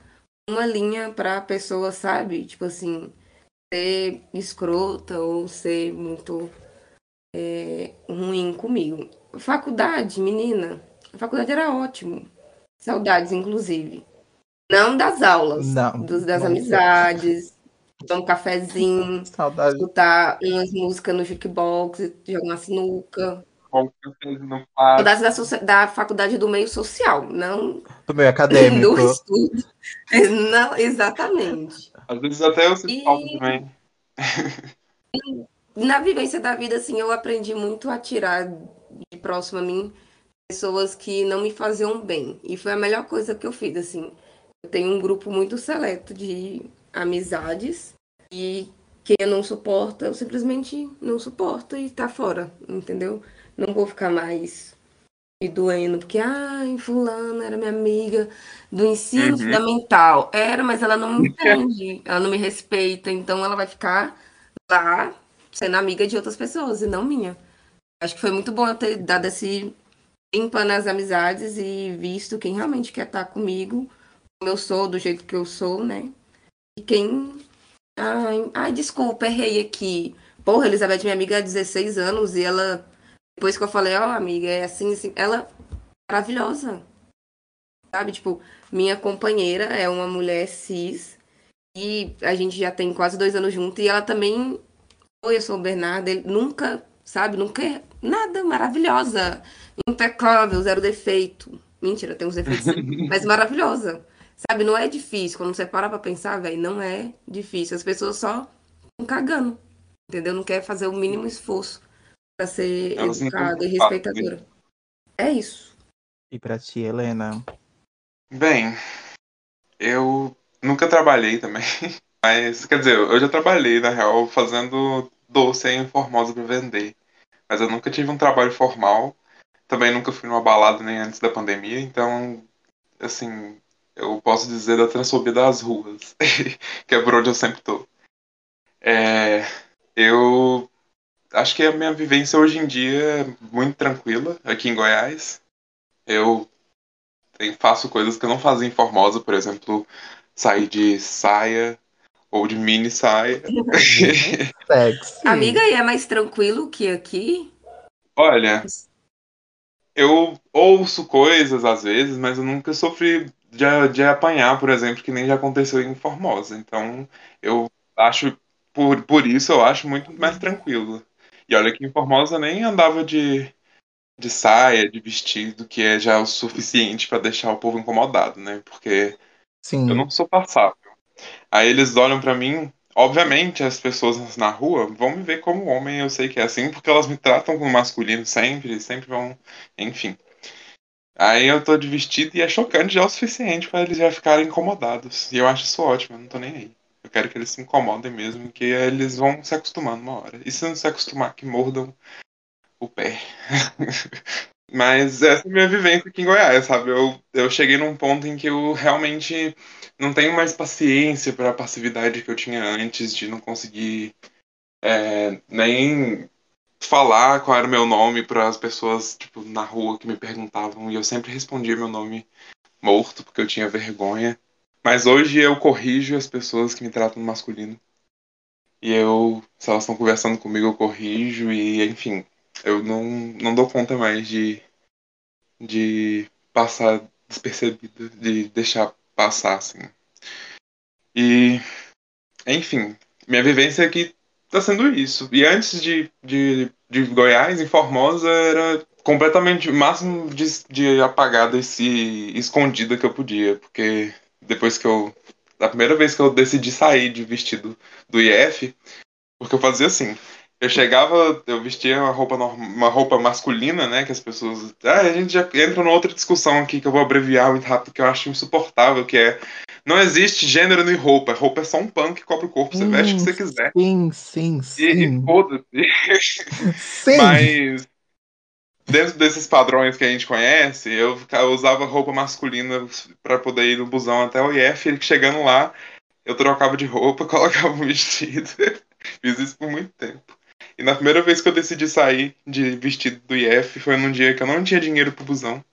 uma linha pra pessoa, sabe? Tipo assim... ser escrota ou ser muito é, ruim comigo. Faculdade, menina, a faculdade era ótimo. Saudades, inclusive. Não das aulas, não, dos, das não amizades, tomar um cafezinho, saudade. Escutar umas músicas no jukebox, jogar uma sinuca. Bom, não saudades da, so- da faculdade do meio social, não do meio acadêmico. Do estudo. Não, exatamente. Às vezes até eu sinto falta também. Na vivência da vida, assim, eu aprendi muito a tirar de próximo a mim pessoas que não me faziam bem. E foi a melhor coisa que eu fiz, assim. Eu tenho um grupo muito seleto de amizades e quem eu não suporto, eu simplesmente não suporto e tá fora, entendeu? Não vou ficar mais me doendo, porque, ai, fulana era minha amiga do ensino uhum. fundamental. Era, mas ela não me entende, ela não me respeita, então ela vai ficar lá sendo amiga de outras pessoas e não minha. Acho que foi muito bom eu ter dado esse limpa nas amizades e visto quem realmente quer estar comigo, como eu sou, do jeito que eu sou, né? E quem... Ai, ai desculpa, errei aqui. Porra, Elizabeth, minha amiga há dezesseis anos e ela... Depois que eu falei, ó, oh, amiga, é assim, assim, ela maravilhosa, sabe? Tipo, minha companheira é uma mulher cis e a gente já tem quase dois anos junto e ela também, oi, eu sou o Bernardo, ele nunca, sabe, nunca é nada, maravilhosa, impecável, zero defeito. Mentira, tem uns defeitos, mas maravilhosa, sabe? Não é difícil, quando você para pra pensar, velho, não é difícil, as pessoas só estão cagando, entendeu? Não quer fazer o mínimo esforço pra ser elas educada e respeitadora. Mesmo. É isso. E pra ti, Helena? Bem, eu nunca trabalhei também. Mas, quer dizer, eu já trabalhei, na real, fazendo doce em Formosa pra vender. Mas eu nunca tive um trabalho formal. Também nunca fui numa balada nem antes da pandemia. Então, assim, eu posso dizer da transfobia das ruas. Que é por onde eu sempre tô. É, eu... Acho que a minha vivência hoje em dia é muito tranquila aqui em Goiás. Eu tenho, faço coisas que eu não fazia em Formosa, por exemplo, sair de saia ou de mini saia. Amiga, e é mais tranquilo que aqui? Olha, eu ouço coisas às vezes, mas eu nunca sofri de, de apanhar, por exemplo, que nem já aconteceu em Formosa. Então, eu acho, por, por isso, eu acho muito mais tranquilo. E olha que em Formosa nem andava de, de saia, de vestido, que é já o suficiente pra deixar o povo incomodado, né? Porque Sim. eu não sou passável. Aí eles olham pra mim, obviamente as pessoas na rua vão me ver como homem, eu sei que é assim, porque elas me tratam como masculino sempre, sempre vão, enfim. Aí eu tô de vestido e é chocante já o suficiente pra eles já ficarem incomodados. E eu acho isso ótimo, eu não tô nem aí. Eu quero que eles se incomodem mesmo, que eles vão se acostumando uma hora. E se não se acostumar, que mordam o pé. Mas essa é a minha vivência aqui em Goiás, sabe? Eu, eu cheguei num ponto em que eu realmente não tenho mais paciência para a passividade que eu tinha antes, de não conseguir é, nem falar qual era o meu nome para as pessoas tipo, na rua que me perguntavam. E eu sempre respondia meu nome morto, porque eu tinha vergonha. Mas hoje eu corrijo as pessoas que me tratam masculino. E eu, se elas estão conversando comigo, eu corrijo. E, enfim, eu não, não dou conta mais de, de passar despercebida, de deixar passar, assim. E, enfim, minha vivência aqui tá sendo isso. E antes de, de, de Goiás, em Formosa, era completamente o máximo de, de apagada e se escondida que eu podia, porque... Depois que eu... Da primeira vez que eu decidi sair de vestido do I F, Porque eu fazia assim. Eu chegava, eu vestia uma roupa, norm- uma roupa masculina, né? Que as pessoas. Ah, a gente já entra numa outra discussão aqui que eu vou abreviar muito rápido, que eu acho insuportável, que é. Não existe gênero em roupa. Roupa é só um pano que cobre o corpo. Você sim, veste o que você quiser. Sim, sim, sim. E, e foda-se. Sim. Mas dentro desses padrões que a gente conhece, eu, eu usava roupa masculina pra poder ir no busão até o I F. Ele chegando lá, eu trocava de roupa, colocava um vestido. Fiz isso por muito tempo. E na primeira vez que eu decidi sair de vestido do I F foi num dia que eu não tinha dinheiro pro busão.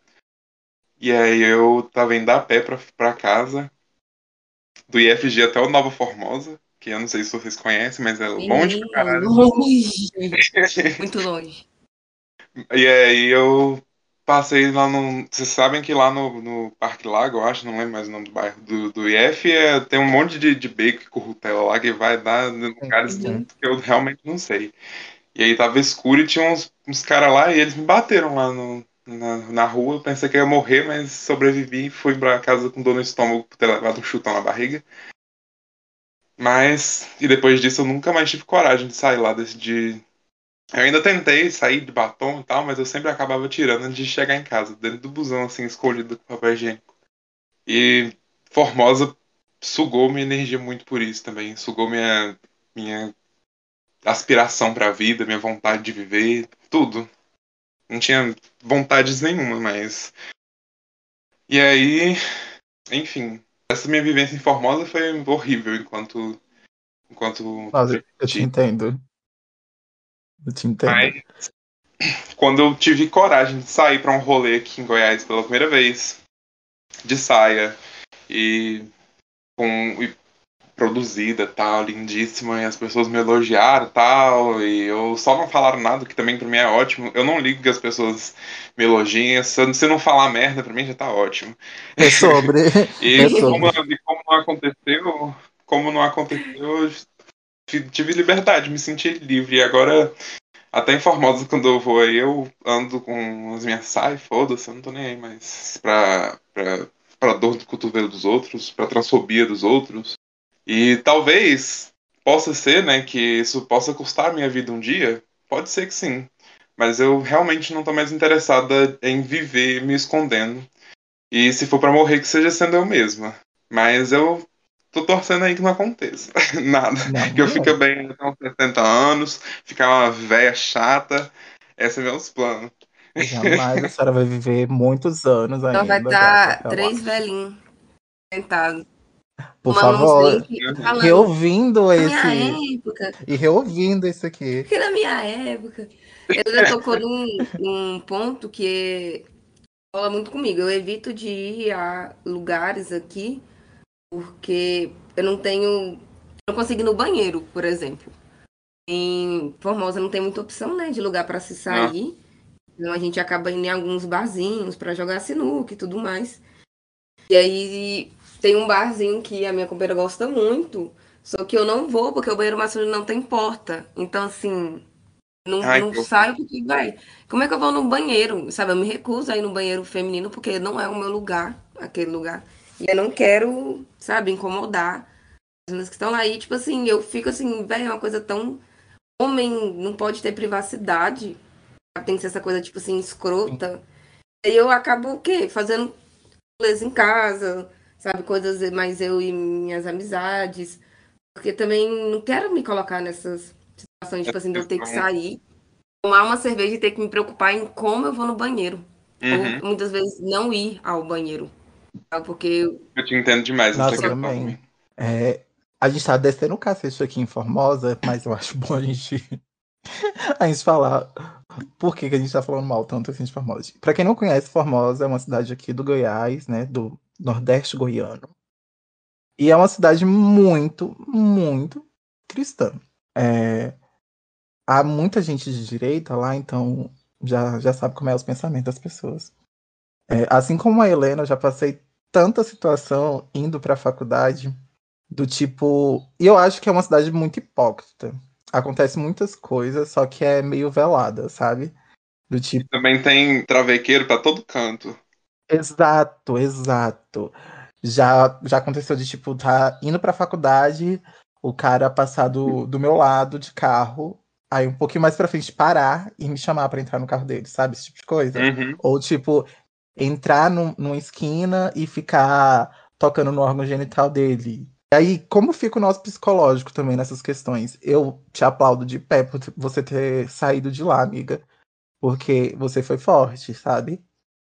E aí eu tava indo a pé pra, pra casa. Do I F G até o Nova Formosa, que eu não sei se vocês conhecem, mas é Sim, longe pra caralho. Longe. Muito longe. E aí eu passei lá no... Vocês sabem que lá no, no Parque Lago, eu acho, não lembro mais o nome do bairro, do, do I F, é, tem um monte de, de beco e currutela lá que vai dar lugares é, que eu realmente não sei. E aí tava escuro e tinha uns, uns caras lá e eles me bateram lá no... Na, na rua, eu pensei que eu ia morrer, mas sobrevivi e fui pra casa com dor no estômago por ter levado um chutão na barriga. Mas, e depois disso eu nunca mais tive coragem de sair lá desse de... Eu ainda tentei sair de batom e tal, mas eu sempre acabava tirando antes de chegar em casa, dentro do busão, assim, escolhido com papel higiênico. E Formosa sugou minha energia muito por isso também, sugou minha, minha aspiração pra vida, minha vontade de viver, tudo. Não tinha vontades nenhuma, mas... E aí... Enfim. Essa minha vivência em Formosa foi horrível enquanto... enquanto Nossa, eu te entendo. Eu te entendo. Mas, quando eu tive coragem de sair pra um rolê aqui em Goiás pela primeira vez, de saia, e... com... E produzida, tal, lindíssima, e as pessoas me elogiaram, tal, e eu só não falaram nada, que também pra mim é ótimo. Eu não ligo que as pessoas me elogiem, se não falar merda, pra mim já tá ótimo. É sobre. E é como, sobre. como não aconteceu, como não aconteceu, eu tive liberdade, me senti livre, e agora, até em Formosa, quando eu vou aí, eu ando com as minhas saias, foda-se, eu não tô nem aí, mas pra, pra, pra dor do cotovelo dos outros, pra transfobia dos outros. E talvez possa ser, né, que isso possa custar a minha vida um dia. Pode ser que sim. Mas eu realmente não tô mais interessada em viver me escondendo. E se for pra morrer, que seja sendo eu mesma. Mas eu tô torcendo aí que não aconteça. Nada. Não, que eu fique bem até uns sessenta anos, ficar uma véia chata. Esses são meus planos. Jamais. A senhora vai viver muitos anos ainda. Então vai dar três velhinhos sentados. Por Uma favor, reouvindo esse. Na minha época. E reouvindo isso aqui. Porque na minha época, eu já tocou num, num ponto que fala muito comigo. Eu evito de ir a lugares aqui porque eu não tenho. Eu não consigo ir no banheiro, por exemplo. Em Formosa não tem muita opção, né, de lugar para se sair. Ah. Então a gente acaba indo em alguns barzinhos para jogar sinuca e tudo mais. E aí. Tem um barzinho que a minha companheira gosta muito, só que eu não vou, porque o banheiro masculino não tem porta. Então, assim, não, Ai, não saio porque vai. Como é que eu vou no banheiro? Sabe, eu me recuso a ir no banheiro feminino, porque não é o meu lugar, aquele lugar. E eu não quero, sabe, incomodar as meninas que estão aí. Tipo assim, eu fico assim, velho, é uma coisa tão... Homem não pode ter privacidade. Tem que ser essa coisa, tipo assim, escrota. E eu acabo, o quê? Fazendo beleza em casa... Sabe, coisas mais eu e minhas amizades. Porque também não quero me colocar nessas situações, tipo assim, de eu ter que sair, tomar uma cerveja e ter que me preocupar em como eu vou no banheiro. Uhum. Ou muitas vezes não ir ao banheiro. Sabe? Porque eu... eu te entendo demais. Nossa, também. É, a gente tá descendo um cacete aqui em Formosa, mas eu acho bom a gente, a gente falar por que, que a gente tá falando mal tanto assim de Formosa. Pra quem não conhece, Formosa é uma cidade aqui do Goiás, né, do Nordeste Goiano. E é uma cidade muito, muito cristã. É, há muita gente de direita lá, então já, já sabe como é os pensamentos das pessoas. É, assim como a Helena, eu já passei tanta situação indo para a faculdade, do tipo... E eu acho que é uma cidade muito hipócrita. Acontece muitas coisas, só que é meio velada, sabe? Do tipo... E também tem travequeiro para todo canto. Exato, exato. Já, já aconteceu de, tipo, tá indo pra faculdade, o cara passar do, do meu lado de carro, aí um pouquinho mais pra frente parar e me chamar pra entrar no carro dele, sabe? Esse tipo de coisa. Uhum. Ou tipo, entrar num, numa esquina e ficar tocando no órgão genital dele. E aí, como fica o nosso psicológico também nessas questões? Eu te aplaudo de pé por você ter saído de lá, amiga. Porque você foi forte, sabe?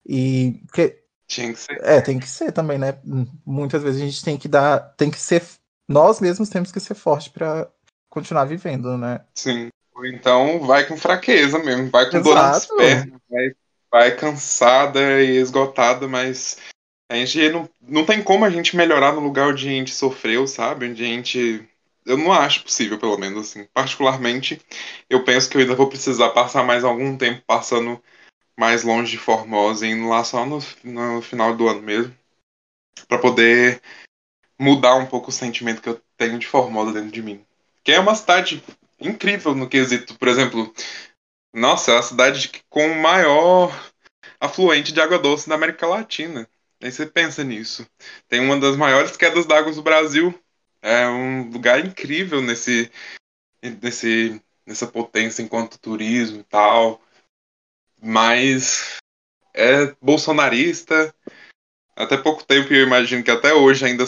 E... Que... Tinha que ser. É, tem que ser também, né? Muitas vezes a gente tem que dar... Tem que ser... Nós mesmos temos que ser forte pra continuar vivendo, né? Sim. Ou então vai com fraqueza mesmo. Vai com dor nas pernas. Vai, vai cansada e esgotada, mas... A gente não, não tem como a gente melhorar no lugar onde a gente sofreu, sabe? Onde a gente... Eu não acho possível, pelo menos, assim. Particularmente, eu penso que eu ainda vou precisar passar mais algum tempo passando mais longe de Formosa, indo lá só no, no final do ano mesmo, pra poder mudar um pouco o sentimento que eu tenho de Formosa dentro de mim. Que é uma cidade incrível no quesito, por exemplo... Nossa, é a cidade com o maior afluente de água doce da América Latina. Aí você pensa nisso. Tem uma das maiores quedas d'água do Brasil. É um lugar incrível nesse, nesse, nessa potência enquanto turismo e tal. Mas é bolsonarista. Até pouco tempo, eu imagino que até hoje ainda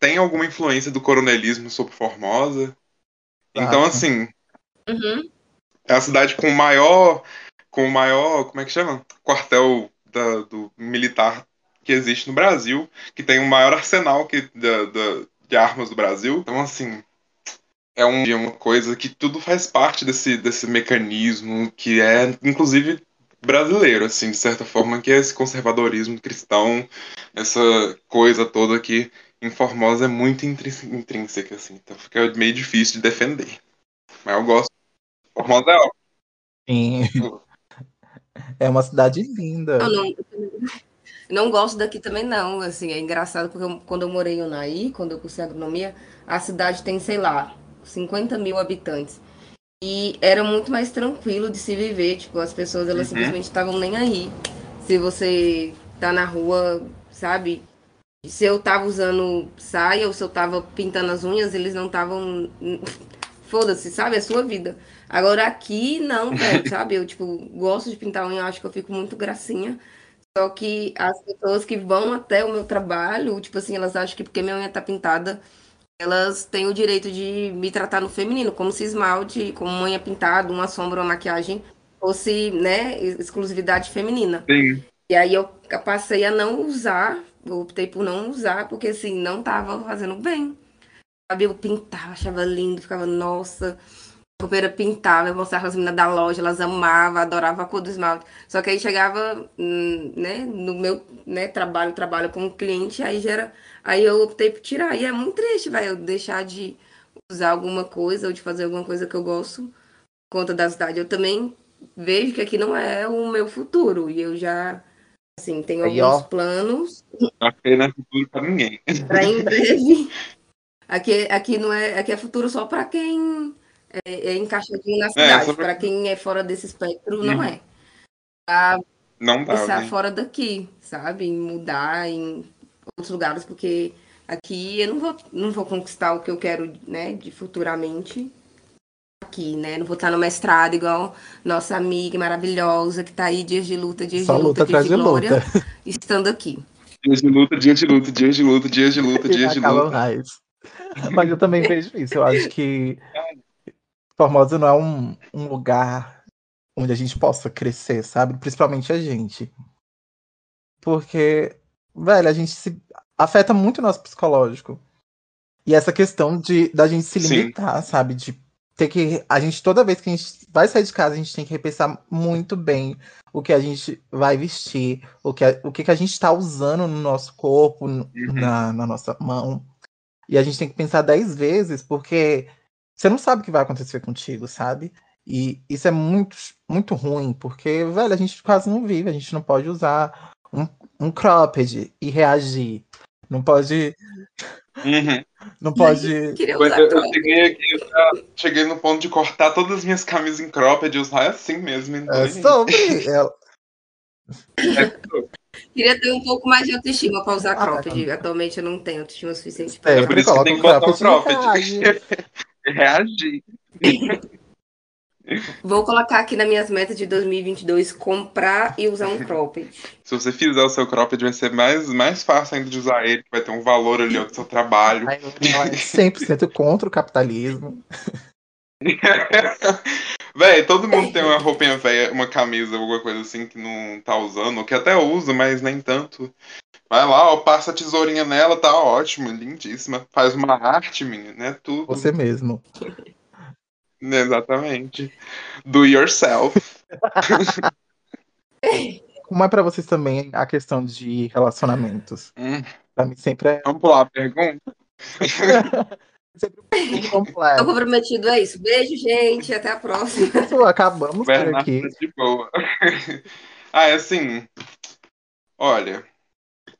tem alguma influência do coronelismo sobre Formosa. Então, ah, assim, uhum. É a cidade com o maior, com o maior, como é que chama? Quartel da, do militar que existe no Brasil, que tem o maior arsenal que, da, da, de armas do Brasil. Então, assim, é um, uma coisa que tudo faz parte desse, desse mecanismo que é, inclusive, brasileiro, assim, de certa forma, que é esse conservadorismo cristão, essa coisa toda que em Formosa é muito intrínseca, assim. Então fica meio difícil de defender. Mas eu gosto. Formosa é óbvio. Sim. É uma cidade linda. Ah, não. Não gosto daqui também, não, assim, é engraçado, porque eu, quando eu morei em Unaí, quando eu cursei agronomia, a cidade tem, sei lá, cinquenta mil habitantes, e era muito mais tranquilo de se viver, tipo, as pessoas, elas uhum. simplesmente estavam nem aí, se você tá na rua, sabe, se eu tava usando saia, ou se eu tava pintando as unhas, eles não estavam, foda-se, sabe, é a sua vida. Agora aqui, não, velho, sabe, eu, tipo, gosto de pintar unha, acho que eu fico muito gracinha. Só que as pessoas que vão até o meu trabalho, tipo assim, elas acham que porque minha unha tá pintada, elas têm o direito de me tratar no feminino, como se esmalte, como uma unha pintada, uma sombra, uma maquiagem, fosse, né, exclusividade feminina. Sim. E aí eu passei a não usar, eu optei por não usar, porque assim, não tava fazendo bem. Sabe, eu pintava, achava lindo, ficava, nossa... A roupeira pintava, eu mostrava as meninas da loja, elas amavam, adoravam a cor do esmalte. Só que aí chegava, né, no meu, né, trabalho, trabalho como cliente, aí já era, aí eu optei por tirar. E é muito triste, vai, eu deixar de usar alguma coisa ou de fazer alguma coisa que eu gosto por conta da cidade. Eu também vejo que aqui não é o meu futuro. E eu já, assim, tenho aí, alguns ó, planos. Aqui não é futuro pra ninguém. Pra em breve. Aqui, aqui, não é, aqui é futuro só pra quem... É, é encaixadinho na cidade, é, pra... pra quem é fora desse espectro, não uhum. é. Pra não dá, pensar né? fora daqui, sabe? Mudar em outros lugares, porque aqui eu não vou, não vou conquistar o que eu quero, né, de futuramente aqui, né? Não vou estar no mestrado igual nossa amiga maravilhosa que tá aí, dias de luta, dias Só de luta, luta dias de glória, luta. Estando aqui. Dias de luta, dias de luta, dias de luta, dias de luta, dias de luta. Mais. Mas eu também vejo isso, eu acho que Formosa não é um, um lugar onde a gente possa crescer, sabe? Principalmente a gente. Porque, velho, a gente se afeta muito o nosso psicológico. E essa questão de, da gente se limitar, Sim. sabe? De ter que... A gente, toda vez que a gente vai sair de casa, a gente tem que repensar muito bem o que a gente vai vestir, o que a, o que a gente tá usando no nosso corpo, uhum. na, na nossa mão. E a gente tem que pensar dez vezes, porque... Você não sabe o que vai acontecer contigo, sabe? E isso é muito, muito ruim, porque, velho, a gente quase não vive. A gente não pode usar um, um cropped e reagir. Não pode... Uhum. Não pode... Eu, eu, eu cheguei aqui, eu já cheguei no ponto de cortar todas as minhas camisas em cropped e usar assim mesmo. Então, é sobre... É... É sobre. Queria ter um pouco mais de autoestima para usar cropped. Ah, atualmente eu não tenho autoestima suficiente para é, é por isso que tem que botar o cropped. Reagir. Vou colocar aqui nas minhas metas de dois mil e vinte e dois, comprar e usar um cropped. Se você fizer o seu cropped, vai ser mais, mais fácil ainda de usar ele, vai ter um valor ali ao seu trabalho. cem por cento contra o capitalismo. Véi, todo mundo tem uma roupinha velha, uma camisa, alguma coisa assim que não tá usando, ou que até usa, mas nem tanto. Vai lá, ó, passa a tesourinha nela, tá ótimo, lindíssima. Faz uma arte, minha, né? Tudo. Você mesmo. Exatamente. Do yourself. Como é pra vocês também a questão de relacionamentos? Hum. Pra mim sempre é... Vamos pular a pergunta? Sempre um completo. O comprometido é isso. Beijo, gente. Até a próxima. Acabamos Bernardo por aqui. De boa. Ah, é assim... Olha...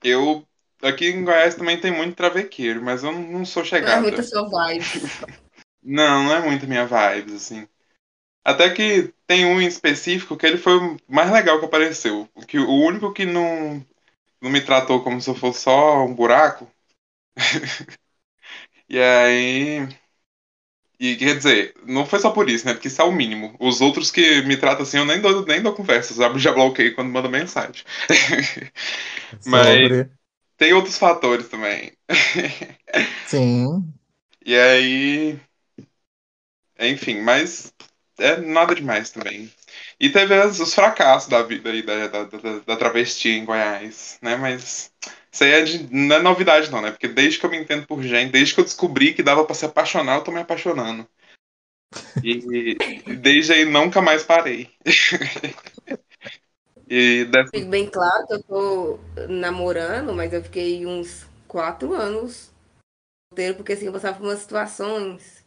Eu... Aqui em Goiás também tem muito travequeiro, mas eu não sou chegada. Não é muito a sua vibe. Não, não é muito minha vibe, assim. Até que tem um em específico que ele foi o mais legal que apareceu. Que o único que não, não me tratou como se eu fosse só um buraco. E aí... E quer dizer, não foi só por isso, né? Porque isso é o mínimo. Os outros que me tratam assim, eu nem dou, nem dou conversa, sabe? Já bloqueio quando manda mensagem. Mas tem outros fatores também. Sim. E aí... Enfim, mas é nada demais também. E teve as, os fracassos da vida aí, da, da, da, da travesti em Goiás, né? Mas... Isso aí é de, não é novidade não, né? Porque desde que eu me entendo por gente, desde que eu descobri que dava pra se apaixonar, eu tô me apaixonando. E desde aí nunca mais parei. E deve... Fico bem claro que eu tô namorando, mas eu fiquei uns quatro anos solteiro, porque assim, eu passava por umas situações,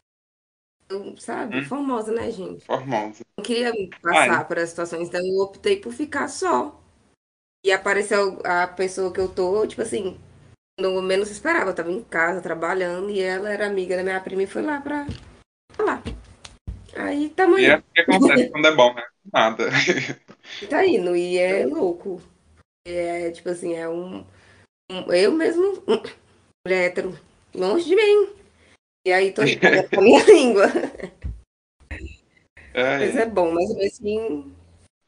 eu, sabe? Hum? Formosa, né, gente? Formosa. Não queria passar Ai. por as situações, então eu optei por ficar só. E apareceu a pessoa que eu tô, tipo assim, no menos esperava. Eu tava em casa, trabalhando, e ela era amiga da minha prima e foi lá pra falar. Aí, tá muito. E é o que acontece quando é bom, né? Nada. Tá indo, e é louco. É, tipo assim, é um... um eu mesmo, um, mulher hétero, longe de mim. E aí, tô pegando a minha língua. É. Mas é bom, mas assim...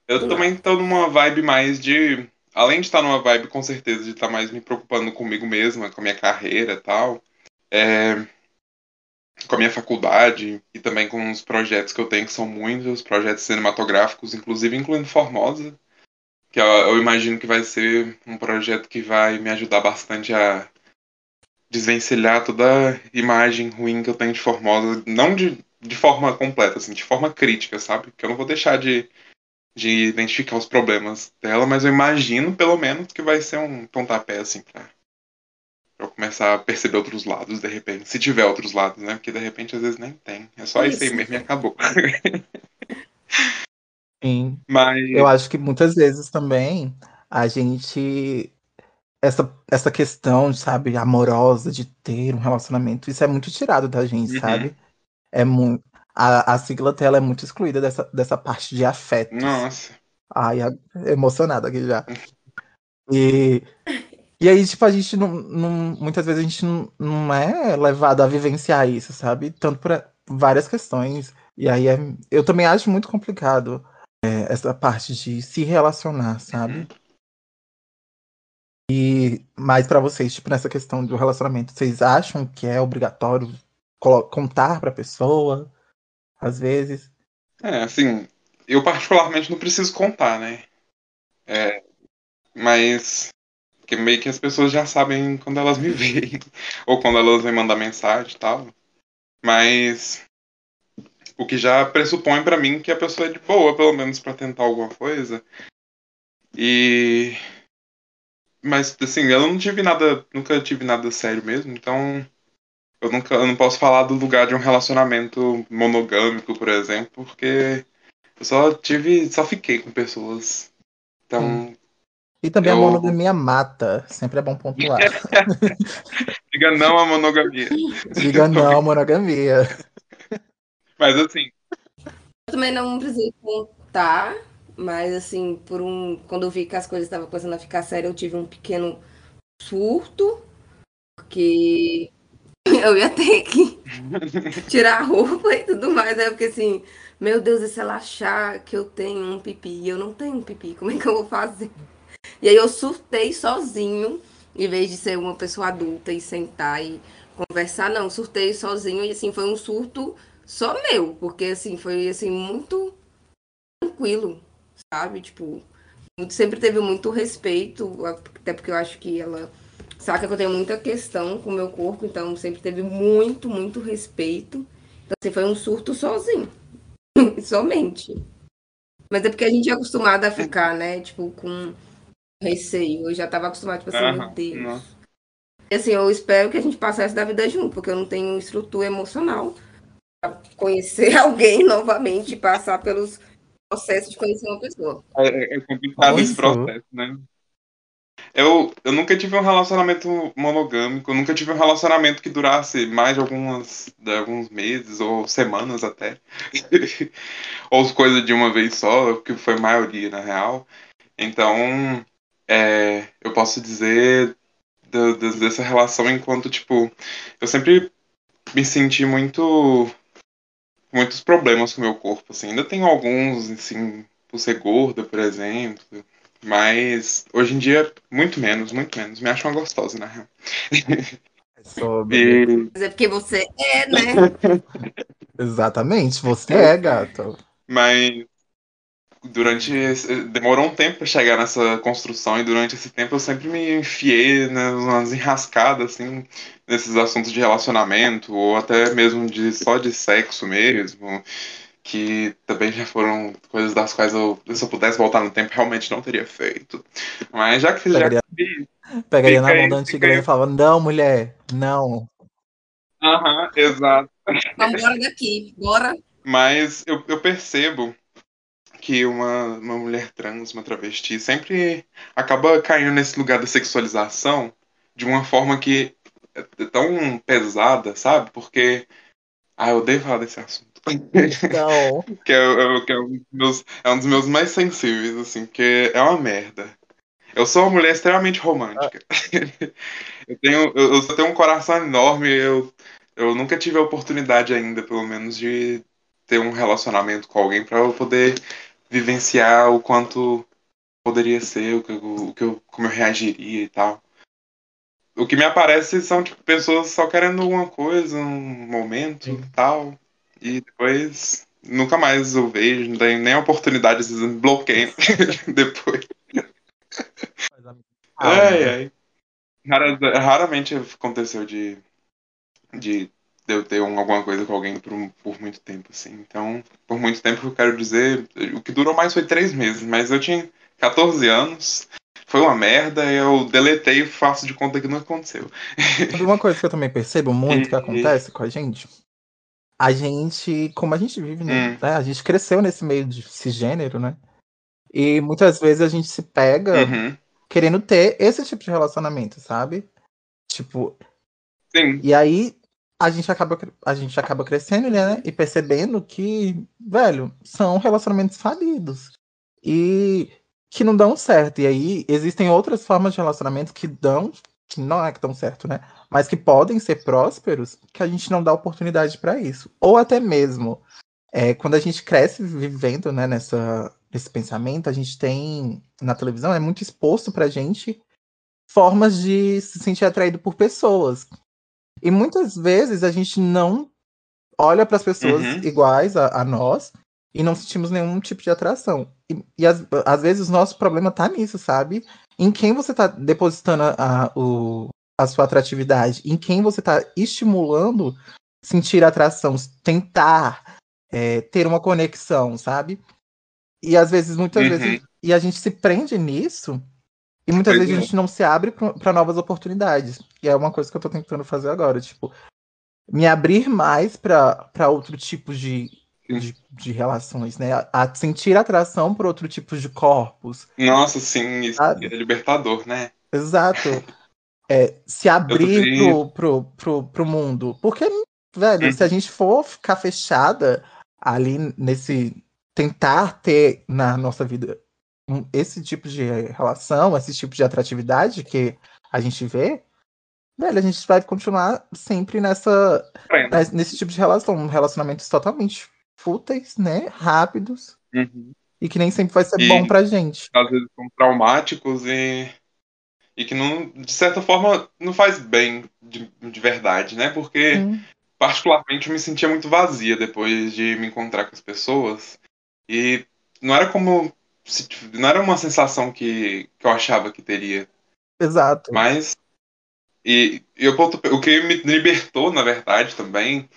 Eu também tô numa vibe mais de... Além de estar numa vibe, com certeza, de estar mais me preocupando comigo mesma, com a minha carreira e tal, é, com a minha faculdade e também com os projetos que eu tenho, que são muitos, projetos cinematográficos, inclusive incluindo Formosa, que eu, eu imagino que vai ser um projeto que vai me ajudar bastante a desvencilhar toda a imagem ruim que eu tenho de Formosa, não de, de forma completa, assim, de forma crítica, sabe? Que eu não vou deixar de... de identificar os problemas dela, mas eu imagino, pelo menos, que vai ser um pontapé, assim, pra, pra eu começar a perceber outros lados, de repente. Se tiver outros lados, né? Porque, de repente, às vezes nem tem. É só isso, isso aí mesmo e acabou. Sim. Mas... Eu acho que, muitas vezes, também, a gente... Essa, essa questão, sabe, amorosa, de ter um relacionamento, isso é muito tirado da gente, uhum. sabe? É muito... A, a sigla dela é muito excluída dessa, dessa parte de afetos. Nossa. Ai, emocionada aqui já. E, e aí, tipo, a gente não, não... Muitas vezes a gente não, não é levado a vivenciar isso, sabe? Tanto por várias questões. E aí, é, eu também acho muito complicado é, essa parte de se relacionar, sabe? Uhum. E mais pra vocês, tipo, nessa questão do relacionamento, vocês acham que é obrigatório contar pra pessoa... Às vezes. É, assim, eu particularmente não preciso contar, né? É, mas que meio que as pessoas já sabem quando elas me veem. Ou quando elas me mandam mensagem e tal. Mas o que já pressupõe pra mim que a pessoa é de boa, pelo menos pra tentar alguma coisa. E... Mas, assim, eu não tive nada... Nunca tive nada sério mesmo, então... Eu, nunca, eu não posso falar do lugar de um relacionamento monogâmico, por exemplo, porque eu só tive, só fiquei com pessoas. Então. Hum. E também eu... a monogamia mata. Sempre é bom pontuar. Diga não à monogamia. Diga não à monogamia. Mas assim. Eu também não preciso contar, Mas, assim, por um... quando eu vi que as coisas estavam começando a ficar sérias, eu tive um pequeno surto, porque eu ia ter que tirar a roupa e tudo mais. Aí eu fiquei assim, meu Deus, e se ela achar que eu tenho um pipi? Eu não tenho um pipi, como é que eu vou fazer? E aí eu surtei sozinho, em vez de ser uma pessoa adulta e sentar e conversar, não, surtei sozinho. E, assim, foi um surto só meu, porque, assim, foi, assim, muito tranquilo, sabe? Tipo, sempre teve muito respeito, até porque eu acho que ela saca que eu tenho muita questão com o meu corpo, então sempre teve muito, muito respeito. Então, assim, foi um surto sozinho, somente. Mas é porque a gente é acostumado a ficar, né, tipo, com receio. Eu já tava acostumada, tipo assim, uhum, meu Deus. Nossa. E, assim, eu espero que a gente passe essa da vida junto, porque eu não tenho estrutura emocional pra conhecer alguém novamente e passar pelos processos de conhecer uma pessoa. É, é complicado esse processo, né? Eu, eu nunca tive um relacionamento monogâmico, eu nunca tive um relacionamento que durasse mais de, algumas, de alguns meses ou semanas até, ou coisas de uma vez só, que foi a maioria, na real. Então, é, eu posso dizer do, do, dessa relação enquanto, tipo, eu sempre me senti muito, muitos problemas com o meu corpo, assim. Ainda tenho alguns, assim, por ser gorda, por exemplo. Mas, hoje em dia, muito menos, muito menos. Me acho uma gostosa, na real. É sobre... Mas é porque você é, né? Exatamente, você é, gato. Mas, durante... Esse... Demorou um tempo pra chegar nessa construção. E durante esse tempo eu sempre me enfiei nas enrascadas, assim. Nesses assuntos de relacionamento. Ou até mesmo de, só de sexo mesmo. Que também já foram coisas das quais eu, se eu pudesse voltar no tempo, realmente não teria feito. Mas já que pegaria, já vi, pegaria na mão da antiga e falava, não, mulher, não. Aham, uh-huh, exato. Vamos embora daqui, bora. Mas eu, eu percebo que uma, uma mulher trans, uma travesti, sempre acaba caindo nesse lugar da sexualização de uma forma que é tão pesada, sabe? Porque... Ah, eu odeio falar desse assunto. Então... que, é, é, que é, um dos meus, é um dos meus mais sensíveis, assim, porque é uma merda. Eu sou uma mulher extremamente romântica. Ah. eu, tenho, eu, eu tenho um coração enorme. Eu, eu nunca tive a oportunidade ainda, pelo menos, de ter um relacionamento com alguém pra eu poder vivenciar o quanto poderia ser, o que, o, o que eu, como eu reagiria e tal. O que me aparece são, tipo, pessoas só querendo alguma coisa, um momento e tal. E depois, nunca mais eu vejo, não tenho nem a oportunidade, vocês me bloqueiam depois. Ai, ai. Rar, raramente aconteceu de, de eu ter alguma coisa com alguém por, por muito tempo, assim. Então, por muito tempo, eu quero dizer, o que durou mais foi três meses, mas eu tinha quatorze anos, foi uma merda, eu deletei e faço de conta que não aconteceu. Uma coisa que eu também percebo muito que acontece com a gente... A gente, como a gente vive, né? Hum. A gente cresceu nesse meio de cisgênero, né? E muitas vezes a gente se pega uhum. querendo ter esse tipo de relacionamento, sabe? Tipo... Sim. E aí, a gente acaba, a gente acaba crescendo, né? E percebendo que, velho, são relacionamentos falidos. E que não dão certo. E aí, existem outras formas de relacionamento que dão... Que não é que dão certo, né? Mas que podem ser prósperos, que a gente não dá oportunidade para isso. Ou até mesmo, é, quando a gente cresce vivendo, né, nessa, nesse pensamento, a gente tem, na televisão, é muito exposto pra gente formas de se sentir atraído por pessoas. E muitas vezes a gente não olha para as pessoas uhum. iguais a, a nós e não sentimos nenhum tipo de atração. E, e as, às vezes o nosso problema tá nisso, sabe? Em quem você tá depositando a, a, o, a sua atratividade, em quem você tá estimulando sentir atração, tentar é, ter uma conexão, sabe? E às vezes, muitas uhum. vezes, e a gente se prende nisso, e muitas pois vezes é. a gente não se abre para novas oportunidades. E é uma coisa que eu tô tentando fazer agora, tipo, me abrir mais para outro tipo de... De, de relações, né? A, a sentir atração por outro tipo de corpos. Nossa, sim, isso é libertador, né? Exato. É, se abrir pro, pro, pro, pro mundo. Porque, velho, hum. se a gente for ficar fechada ali nesse, tentar ter na nossa vida esse tipo de relação, esse tipo de atratividade que a gente vê, velho, a gente vai continuar sempre nessa, nessa nesse tipo de relação, relacionamentos totalmente fúteis, né, rápidos, uhum. e que nem sempre vai ser e, bom pra gente. Às vezes são traumáticos e, e que não, de certa forma não faz bem de, de verdade, né, porque uhum. particularmente eu me sentia muito vazia depois de me encontrar com as pessoas e não era como não era uma sensação que, que eu achava que teria. Exato. Mas e, e eu, o que me libertou, na verdade, também,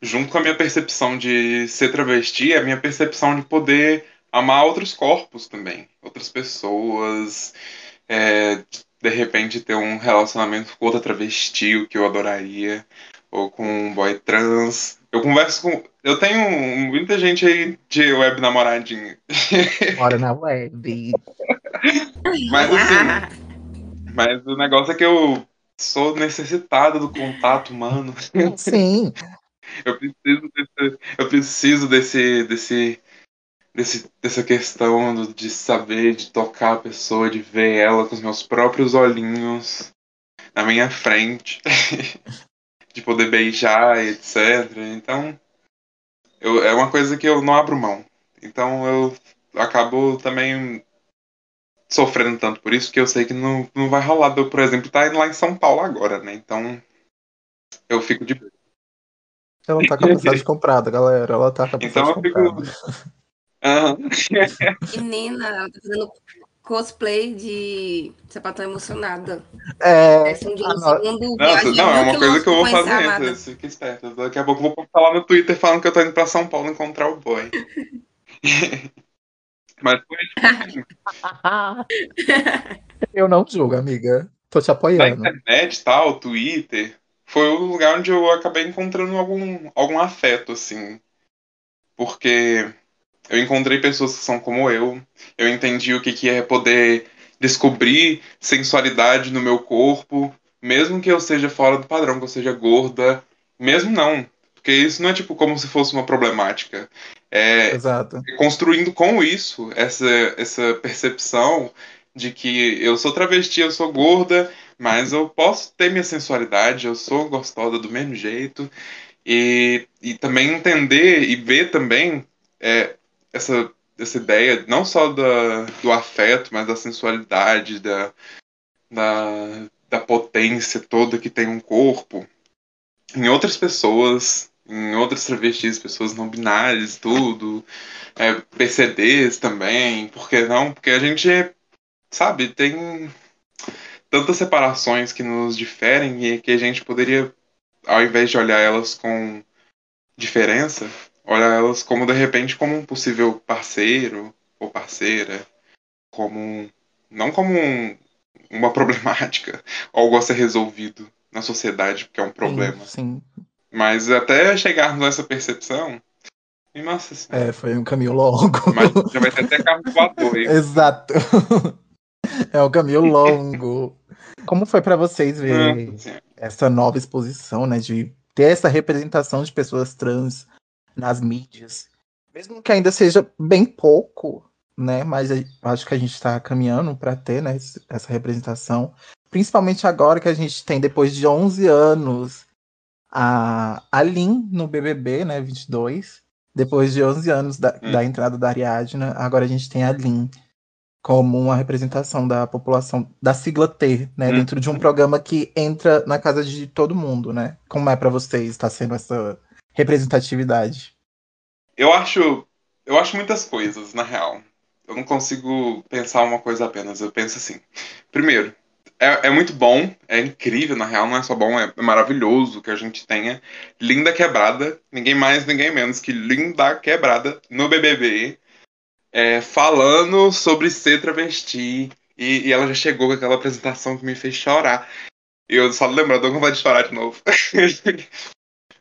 junto com a minha percepção de ser travesti, a minha percepção de poder amar outros corpos também, outras pessoas, é, de repente ter um relacionamento com outra travesti, o que eu adoraria, ou com um boy trans. Eu converso com... Eu tenho muita gente aí de web namoradinha. Bora na web. Mas assim... Mas o negócio é que eu sou necessitado do contato humano. Sim. Eu preciso desse, eu preciso desse, desse, desse, dessa questão de saber, de tocar a pessoa, de ver ela com os meus próprios olhinhos na minha frente, de poder beijar, etcétera. Então, eu, é uma coisa que eu não abro mão. Então, eu acabo também sofrendo tanto por isso, que eu sei que não, não vai rolar. Eu, por exemplo, tá indo lá em São Paulo agora, né? Então, eu fico de... Ela tá com a passagem comprada, galera. Ela tá com a passagem comprada. Então, eu fico... Menina, ela tá fazendo cosplay de sapatão emocionada. É... é um ah, segundo... Nossa, não, não, é uma que coisa que eu vou fazer. Essa, fica esperta. Daqui a pouco eu vou falar no Twitter falando que eu tô indo pra São Paulo encontrar o boy. Mas eu não julgo, amiga. Tô te apoiando. Na internet, tal, Twitter, foi o lugar onde eu acabei encontrando algum, algum afeto, assim. Porque eu encontrei pessoas que são como eu. Eu entendi o que, que é poder descobrir sensualidade no meu corpo, mesmo que eu seja fora do padrão, que eu seja gorda. Mesmo não. Porque isso não é tipo como se fosse uma problemática. É, Exato. Construindo com isso essa, essa percepção de que eu sou travesti, eu sou gorda, mas eu posso ter minha sensualidade, eu sou gostosa do mesmo jeito, e, e também entender e ver também é, essa, essa ideia não só da, do afeto, mas da sensualidade, da, da, da potência toda que tem um corpo em outras pessoas, em outras travestis, pessoas não binárias, tudo, é, P C Ds também, por que não? Porque a gente, sabe, tem tantas separações que nos diferem e que a gente poderia, ao invés de olhar elas com diferença, olhar elas como, de repente, como um possível parceiro ou parceira, como, não como um, uma problemática, algo a ser resolvido na sociedade, porque é um problema. Sim, sim. Mas até chegarmos nessa percepção... E nossa senhora. É, foi um caminho longo. Mas já vai ter até carro voador aí. Exato. É um caminho longo. Como foi pra vocês verem essa nova exposição, né? De ter essa representação de pessoas trans nas mídias. Mesmo que ainda seja bem pouco, né? Mas acho que a gente tá caminhando pra ter, né, essa representação. Principalmente agora que a gente tem, depois de onze anos... A Aline no B B B, né, vinte e dois, depois de onze anos da, hum. da entrada da Ariadna, agora a gente tem a Aline como uma representação da população, da sigla T, né, hum. dentro de um programa que entra na casa de todo mundo, né? Como é pra vocês estar sendo essa representatividade? Eu acho, eu acho muitas coisas, na real. Eu não consigo pensar uma coisa apenas, eu penso assim. Primeiro, É, é muito bom, é incrível, na real, não é só bom, é maravilhoso que a gente tenha Linn da Quebrada, ninguém mais, ninguém menos que Linn da Quebrada no B B B, é, falando sobre ser travesti, e, e ela já chegou com aquela apresentação que me fez chorar. Eu só lembro, eu tô com vontade de chorar de novo.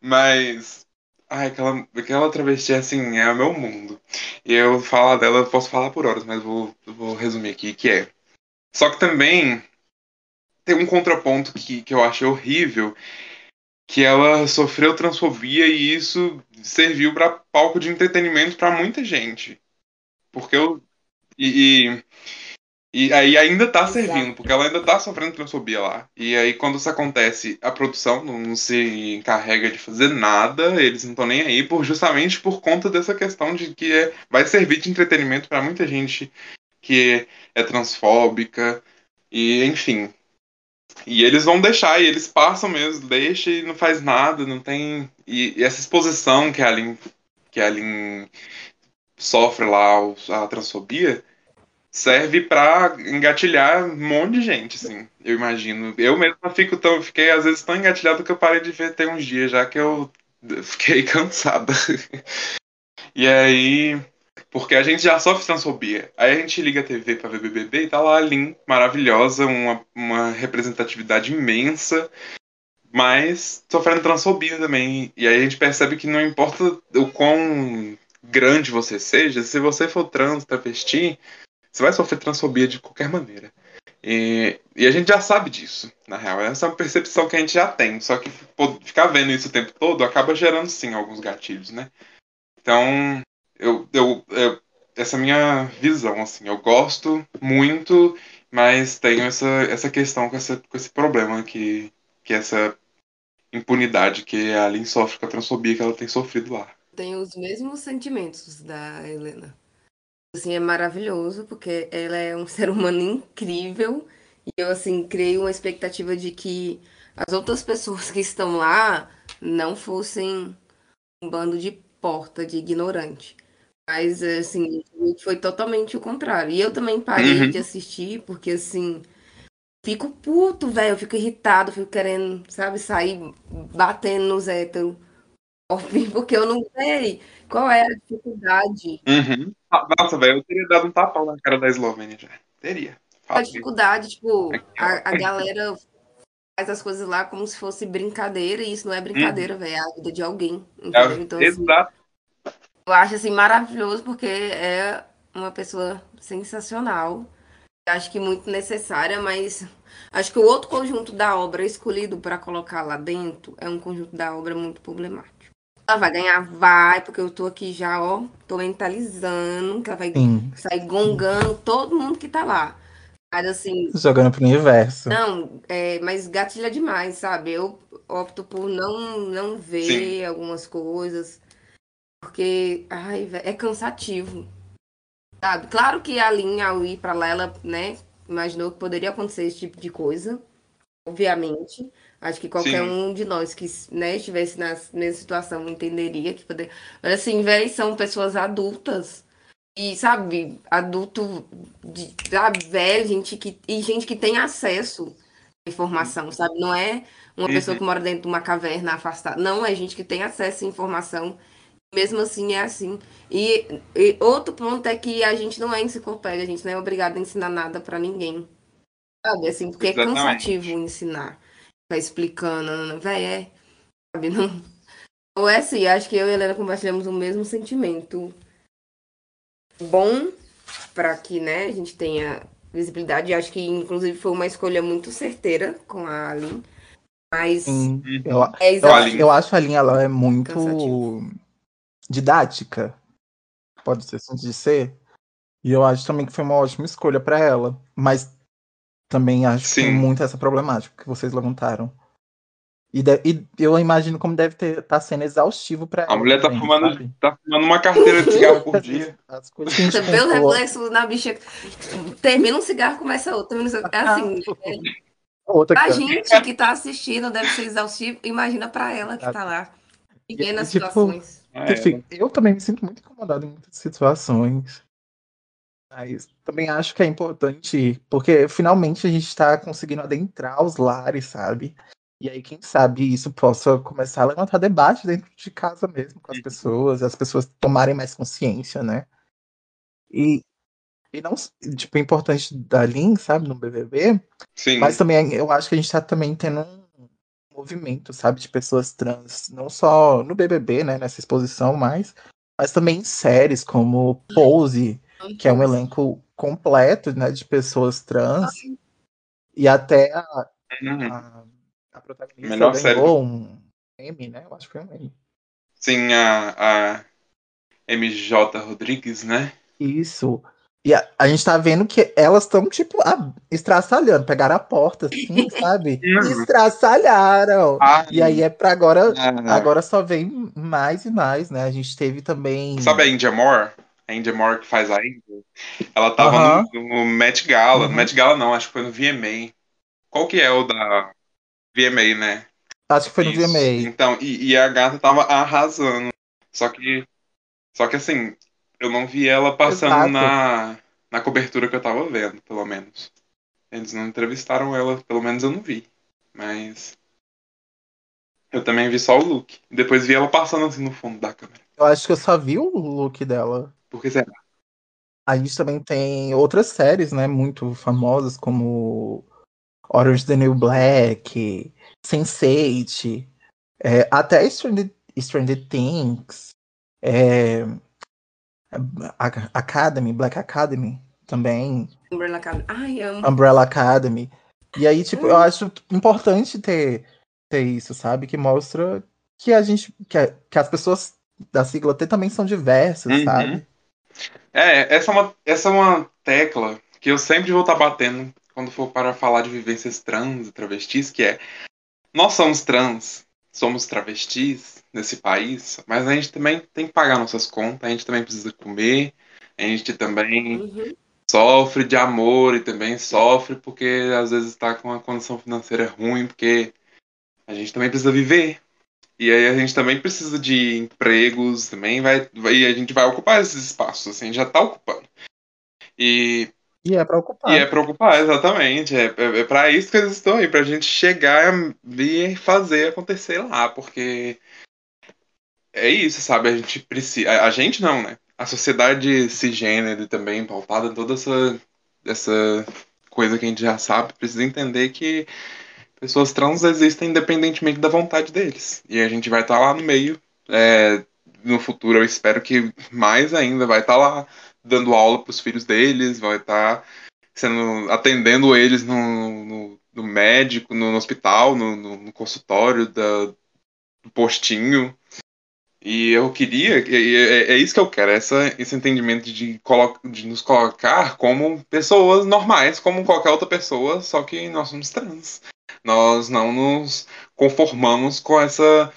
Mas, ai, aquela, aquela travesti, assim, é o meu mundo. E eu falar dela, eu posso falar por horas, mas vou, vou resumir aqui, que é. Só que também... Tem um contraponto que, que eu acho horrível, que ela sofreu transfobia e isso serviu para palco de entretenimento para muita gente. Porque eu... E, e, e aí ainda tá servindo, porque ela ainda tá sofrendo transfobia lá. E aí quando isso acontece, a produção não se encarrega de fazer nada, eles não estão nem aí, por, justamente por conta dessa questão de que é, vai servir de entretenimento para muita gente que é transfóbica, e enfim... E eles vão deixar, e eles passam mesmo, deixa e não faz nada, não tem... E, e essa exposição que a Aline, que a Aline sofre lá, a transfobia, serve pra engatilhar um monte de gente, assim, eu imagino. Eu mesma fico tão, fiquei às vezes tão engatilhado que eu parei de ver tem uns dias já, que eu fiquei cansada. E aí... Porque a gente já sofre transfobia. Aí a gente liga a T V pra ver B B B e tá lá a Linn, maravilhosa, uma, uma representatividade imensa, mas sofrendo transfobia também. E aí a gente percebe que não importa o quão grande você seja, se você for trans, travesti, você vai sofrer transfobia de qualquer maneira. E, e a gente já sabe disso, na real. Essa é uma percepção que a gente já tem. Só que pô, ficar vendo isso o tempo todo acaba gerando, sim, alguns gatilhos, né? Então... Eu, eu, eu, essa minha visão, assim, eu gosto muito, mas tenho essa, essa questão com, essa, com esse problema que, que essa impunidade que a Aline sofre com a transfobia que ela tem sofrido lá. Tenho os mesmos sentimentos da Helena. Assim, é maravilhoso, porque ela é um ser humano incrível, e eu, assim, criei uma expectativa de que as outras pessoas que estão lá não fossem um bando de porta, de ignorante. Mas, assim, foi totalmente o contrário. E eu também parei uhum. de assistir, porque, assim, fico puto, velho. Eu fico irritado, fico querendo, sabe, sair batendo nos héteros. Porque eu não sei qual é a dificuldade. Uhum. Nossa, velho, eu teria dado um tapão na cara da Eslovênia já. Teria. Fala a dificuldade, de... tipo, a, a galera faz as coisas lá como se fosse brincadeira, e isso não é brincadeira, uhum. velho. É a vida de alguém. Entendeu? Então, assim, exato. Eu acho, assim, maravilhoso, porque é uma pessoa sensacional. Acho que muito necessária, mas... Acho que o outro conjunto da obra escolhido para colocar lá dentro é um conjunto da obra muito problemático. Ela vai ganhar, vai, porque eu tô aqui já, ó, tô mentalizando, que ela vai Sim. sair gongando todo mundo que tá lá. Mas, assim... Jogando pro universo. Não, é, mas gatilha demais, sabe? Eu opto por não, não ver Sim. algumas coisas... Porque, ai, véio, é cansativo, sabe? Claro que a Aline, ao ir pra lá, ela, né, imaginou que poderia acontecer esse tipo de coisa, obviamente. Acho que qualquer Sim. um de nós que, né, estivesse na mesma situação entenderia que poderia. Mas, assim, véi, são pessoas adultas. E, sabe, adulto, de, sabe, velho, gente que, e gente que tem acesso à informação, sabe? Não é uma uhum. pessoa que mora dentro de uma caverna afastada. Não, é gente que tem acesso à informação. Mesmo assim, é assim. E, e outro ponto é que a gente não é enciclopédia, a gente não é obrigado a ensinar nada pra ninguém. Sabe, assim, porque Exatamente. É cansativo ensinar. Vai explicando, véi, é. Sabe, não. Ou é assim, acho que eu e a Helena compartilhamos o mesmo sentimento. Bom, pra que, né, a gente tenha visibilidade. Acho que, inclusive, foi uma escolha muito certeira com a Aline. Mas. Hum, eu, é exatamente... eu acho a Aline, ela é muito. Cansativo. Didática, pode ser assim de ser, e eu acho também que foi uma ótima escolha para ela, mas também acho Sim. que tem muito essa problemática que vocês levantaram. E, de, e eu imagino como deve estar tá sendo exaustivo para ela. A mulher tá, também, fumando, tá fumando uma carteira de cigarro por dia. As coisas que você vê o reflexo na bicha, termina um cigarro, começa outro. É assim, é... pra gente que tá assistindo deve ser exaustivo, imagina para ela que tá lá, vivendo as tipo... situações. Ah, Enfim, é. Eu também me sinto muito incomodado em muitas situações. Mas também acho que é importante, porque finalmente a gente está conseguindo adentrar os lares, sabe? E aí, quem sabe, isso possa começar a levantar debate dentro de casa mesmo, com as Sim. pessoas, as pessoas tomarem mais consciência, né? E, e não, tipo, é importante da Linn, sabe, no B B B, Sim. mas também eu acho que a gente está também tendo um movimento, sabe, de pessoas trans, não só no B B B, né, nessa exposição mais, mas também em séries como Pose, que é um elenco completo, né, de pessoas trans, e até a, a, a protagonista ganhou um M, né, eu acho que foi um M, Tem a, a M J Rodrigues, né? Isso. E a, a gente tá vendo que elas estão, tipo, a, estraçalhando. Pegaram a porta, assim, sabe? Estraçalharam. Ai, e aí é pra agora... Não. Agora só vem mais e mais, né? A gente teve também... Sabe a Indya Moore? A Indya Moore que faz a Indya. Ela tava uhum. no, no Met Gala. Uhum. No Met Gala não, acho que foi no V M A. Qual que é o da V M A, né? Acho que foi no Isso. V M A. Então, e, e a gata tava arrasando. Só que... Só que assim... Eu não vi ela passando na, na cobertura que eu tava vendo, pelo menos. Eles não entrevistaram ela, pelo menos eu não vi. Mas eu também vi só o look. Depois vi ela passando assim no fundo da câmera. Eu acho que eu só vi o look dela. Por que será? A gente também tem outras séries, né, muito famosas, como Orange Is the New Black, Sense eight, é, até Stranger, Stranger Things. É... Academy, Black Academy também. Umbrella Academy. Ai, amo. Umbrella Academy. E aí, tipo, hum. eu acho importante ter, ter isso, sabe? Que mostra que a gente. Que, a, que as pessoas da sigla T também são diversas, uhum. sabe? É, essa é, uma, essa é uma tecla que eu sempre vou estar batendo quando for para falar de vivências trans e travestis, que é nós somos trans, somos travestis nesse país, mas a gente também tem que pagar nossas contas, a gente também precisa comer, a gente também uhum. sofre de amor e também sofre porque às vezes está com uma condição financeira ruim, porque a gente também precisa viver. E aí a gente também precisa de empregos, também vai, vai e a gente vai ocupar esses espaços, assim, já está ocupando. E, e é para ocupar. E é para ocupar, exatamente. É, é, é para isso que eles estão aí, para a gente chegar e fazer acontecer lá, porque... É isso, sabe? A gente precisa... A gente não, né? A sociedade cisgênero também, pautada, toda essa, essa coisa que a gente já sabe, precisa entender que pessoas trans existem independentemente da vontade deles. E a gente vai estar lá no meio. É, no futuro, eu espero que mais ainda vai estar lá dando aula pros filhos deles, vai estar sendo, atendendo eles no, no, no médico, no, no hospital, no, no, no consultório, da, do postinho. E eu queria, é, é isso que eu quero, essa, esse entendimento de, colo- de nos colocar como pessoas normais, como qualquer outra pessoa, só que nós somos trans. Nós não nos conformamos com essa,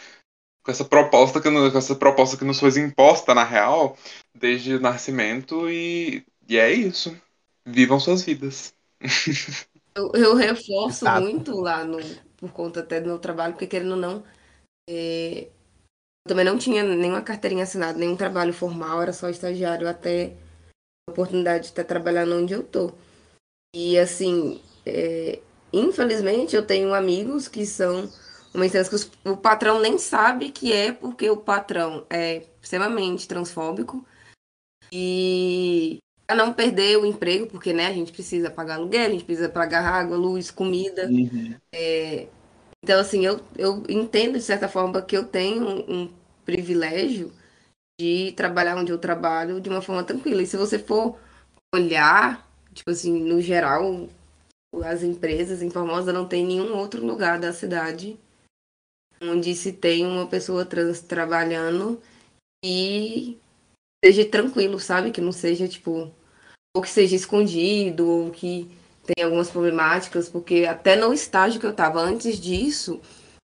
com essa, proposta, que, com essa proposta que nos foi imposta, na real, desde o nascimento, e, e é isso. Vivam suas vidas. Eu, eu reforço Exato. muito lá, no, por conta até do meu trabalho, porque querendo ou não... É... Eu também não tinha nenhuma carteirinha assinada, nenhum trabalho formal, era só estagiário até a oportunidade de estar trabalhando onde eu tô. E assim, é, infelizmente eu tenho amigos que são uma instância que os, o patrão nem sabe que é, porque o patrão é extremamente transfóbico. E para não perder o emprego, porque né, a gente precisa pagar aluguel, a gente precisa pagar água, luz, comida. Uhum. É, então, assim, eu, eu entendo, de certa forma, que eu tenho um, um privilégio de trabalhar onde eu trabalho de uma forma tranquila. E se você for olhar, tipo assim, no geral, as empresas em Formosa não tem nenhum outro lugar da cidade onde se tem uma pessoa trans trabalhando e seja tranquilo, sabe? Que não seja, tipo, ou que seja escondido, ou que... Tem algumas problemáticas, porque até no estágio que eu estava antes disso,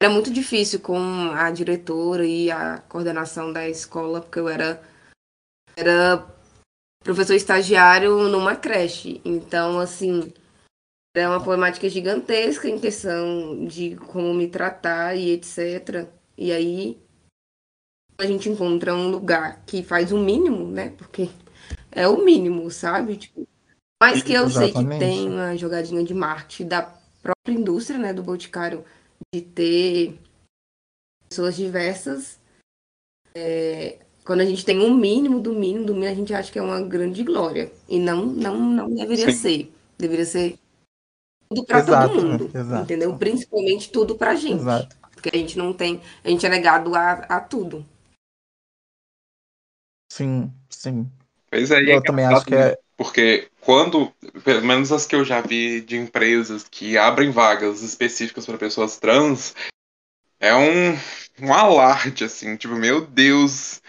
era muito difícil com a diretora e a coordenação da escola, porque eu era, era professor estagiário numa creche. Então, assim, era uma problemática gigantesca em questão de como me tratar e etcétera. E aí, a gente encontra um lugar que faz o mínimo, né? Porque é o mínimo, sabe? Tipo... Mas que eu Exatamente. sei que tem uma jogadinha de marketing da própria indústria, né, do Boticário, de ter pessoas diversas. É, quando a gente tem um mínimo do mínimo, do mínimo, a gente acha que é uma grande glória. E não, não, não deveria Sim. ser. Deveria ser tudo para todo mundo, Exato. entendeu? Principalmente tudo para a gente. Exato. Porque a gente não tem... A gente é negado a, a tudo. Sim, sim. Pois é, eu é também acho que é... Porque quando, pelo menos as que eu já vi de empresas que abrem vagas específicas para pessoas trans, é um, um alarde, assim, tipo, meu Deus.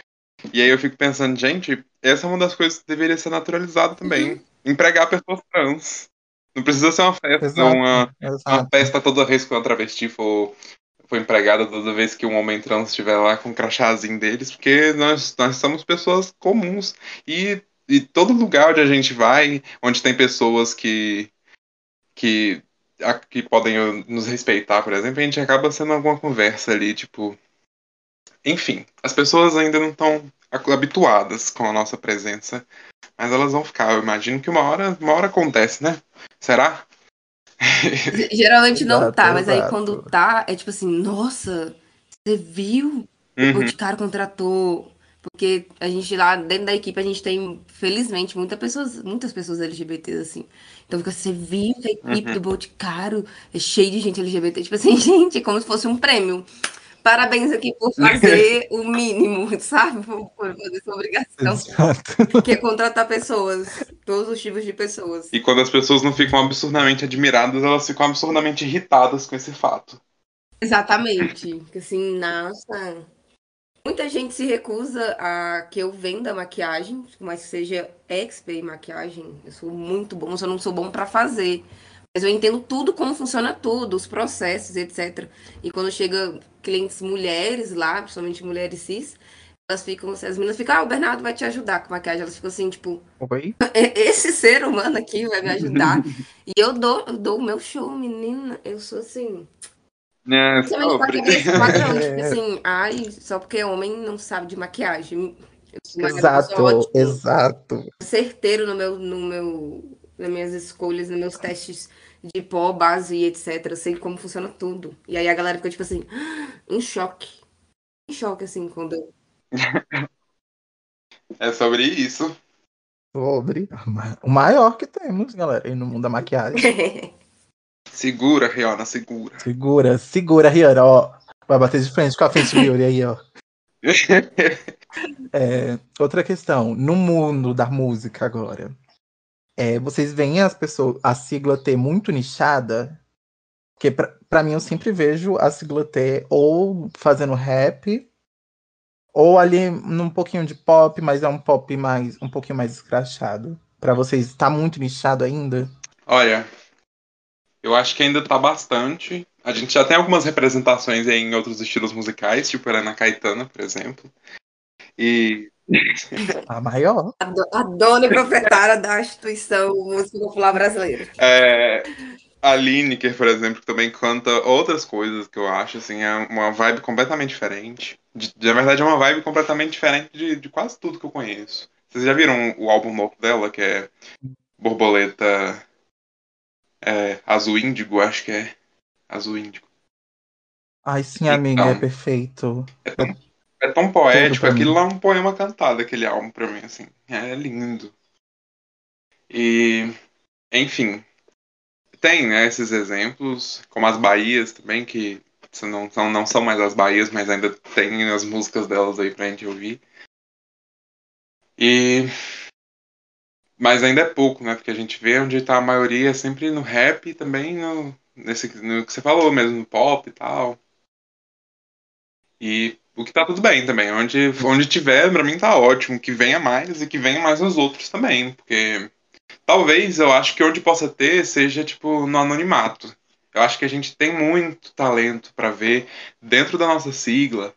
E aí eu fico pensando, gente, essa é uma das coisas que deveria ser naturalizada também. Uhum. Empregar pessoas trans. Não precisa ser uma festa, exato, uma, exato. uma festa toda vez que uma travesti for, for empregada, toda vez que um homem trans estiver lá com o crachazinho deles, porque nós, nós somos pessoas comuns. E, e todo lugar onde a gente vai, onde tem pessoas que, que, a, que podem nos respeitar, por exemplo, a gente acaba sendo alguma conversa ali, tipo... Enfim, as pessoas ainda não estão habituadas com a nossa presença, mas elas vão ficar. Eu imagino que uma hora, uma hora acontece, né? Será? Geralmente não exato, tá, mas exato. Aí quando tá, é tipo assim, nossa, você viu? Uhum. O Boticário contratou. Porque a gente lá, dentro da equipe, a gente tem, felizmente, muita pessoas, muitas pessoas L G B T, assim. Então fica, você viu que a equipe uhum. do Boticário é cheia de gente L G B T. Tipo assim, gente, é como se fosse um prêmio. Parabéns aqui por fazer o mínimo, sabe? Por, por fazer sua obrigação. Exato. Que é contratar pessoas, todos os tipos de pessoas. E quando as pessoas não ficam absurdamente admiradas, elas ficam absurdamente irritadas com esse fato. Exatamente. Porque assim, nossa... Muita gente se recusa a que eu venda maquiagem, mas que seja expert em maquiagem. Eu sou muito bom, só não sou bom pra fazer. Mas eu entendo tudo, como funciona tudo, os processos, etcétera. E quando chega clientes mulheres lá, principalmente mulheres cis, elas ficam, as meninas ficam, ah, o Bernardo vai te ajudar com maquiagem. Elas ficam assim, tipo, oi? Esse ser humano aqui vai me ajudar. E eu dou, eu dou o meu show, menina. Eu sou assim... É, principalmente pra esse padrão, é. Tipo assim, ai, só porque homem não sabe de maquiagem. Eu exato, ótima, exato. Certeiro no meu... No meu... nas minhas escolhas, nos meus testes de pó, base e etcétera. Eu sei como funciona tudo. E aí a galera fica, tipo assim, em choque. Em choque, assim, quando eu... É sobre isso. Sobre o maior que temos, galera, aí no mundo da maquiagem. Segura, Rihanna, segura. Segura, segura, Rihanna, ó. Vai bater de frente com a Fenty Beauty aí, ó. É, outra questão. No mundo da música agora... É, vocês veem as pessoas, a sigla T muito nichada? Porque pra, pra mim eu sempre vejo a sigla T ou fazendo rap, ou ali num pouquinho de pop, mas é um pop mais, um pouquinho mais escrachado. Pra vocês, tá muito nichado ainda? Olha, eu acho que ainda tá bastante. A gente já tem algumas representações em outros estilos musicais, tipo Helena Caetana, por exemplo. E... A maior. A dona e proprietária da instituição Música Popular Brasileira. É, a Liniker, por exemplo, que também canta outras coisas que eu acho, assim, é uma vibe completamente diferente. De, de, na verdade, é uma vibe completamente diferente de, de quase tudo que eu conheço. Vocês já viram o álbum novo dela, que é Borboleta é, Azul Índigo, acho que é Azul Índigo. Ai, sim, então, amiga, é perfeito. É tão... É tão poético, aquilo lá é um poema cantado, aquele álbum pra mim, assim. É lindo. E, enfim, tem, né, esses exemplos, como as Bahias também, que não são, não são mais as Bahias, mas ainda tem as músicas delas aí pra gente ouvir. E... Mas ainda é pouco, né, porque a gente vê onde tá a maioria sempre no rap e também no, nesse, no que você falou mesmo, no pop e tal. E... O que tá tudo bem também, onde, onde tiver, pra mim tá ótimo, que venha mais e que venha mais os outros também, porque talvez eu acho que onde possa ter seja, tipo, no anonimato. Eu acho que a gente tem muito talento pra ver dentro da nossa sigla,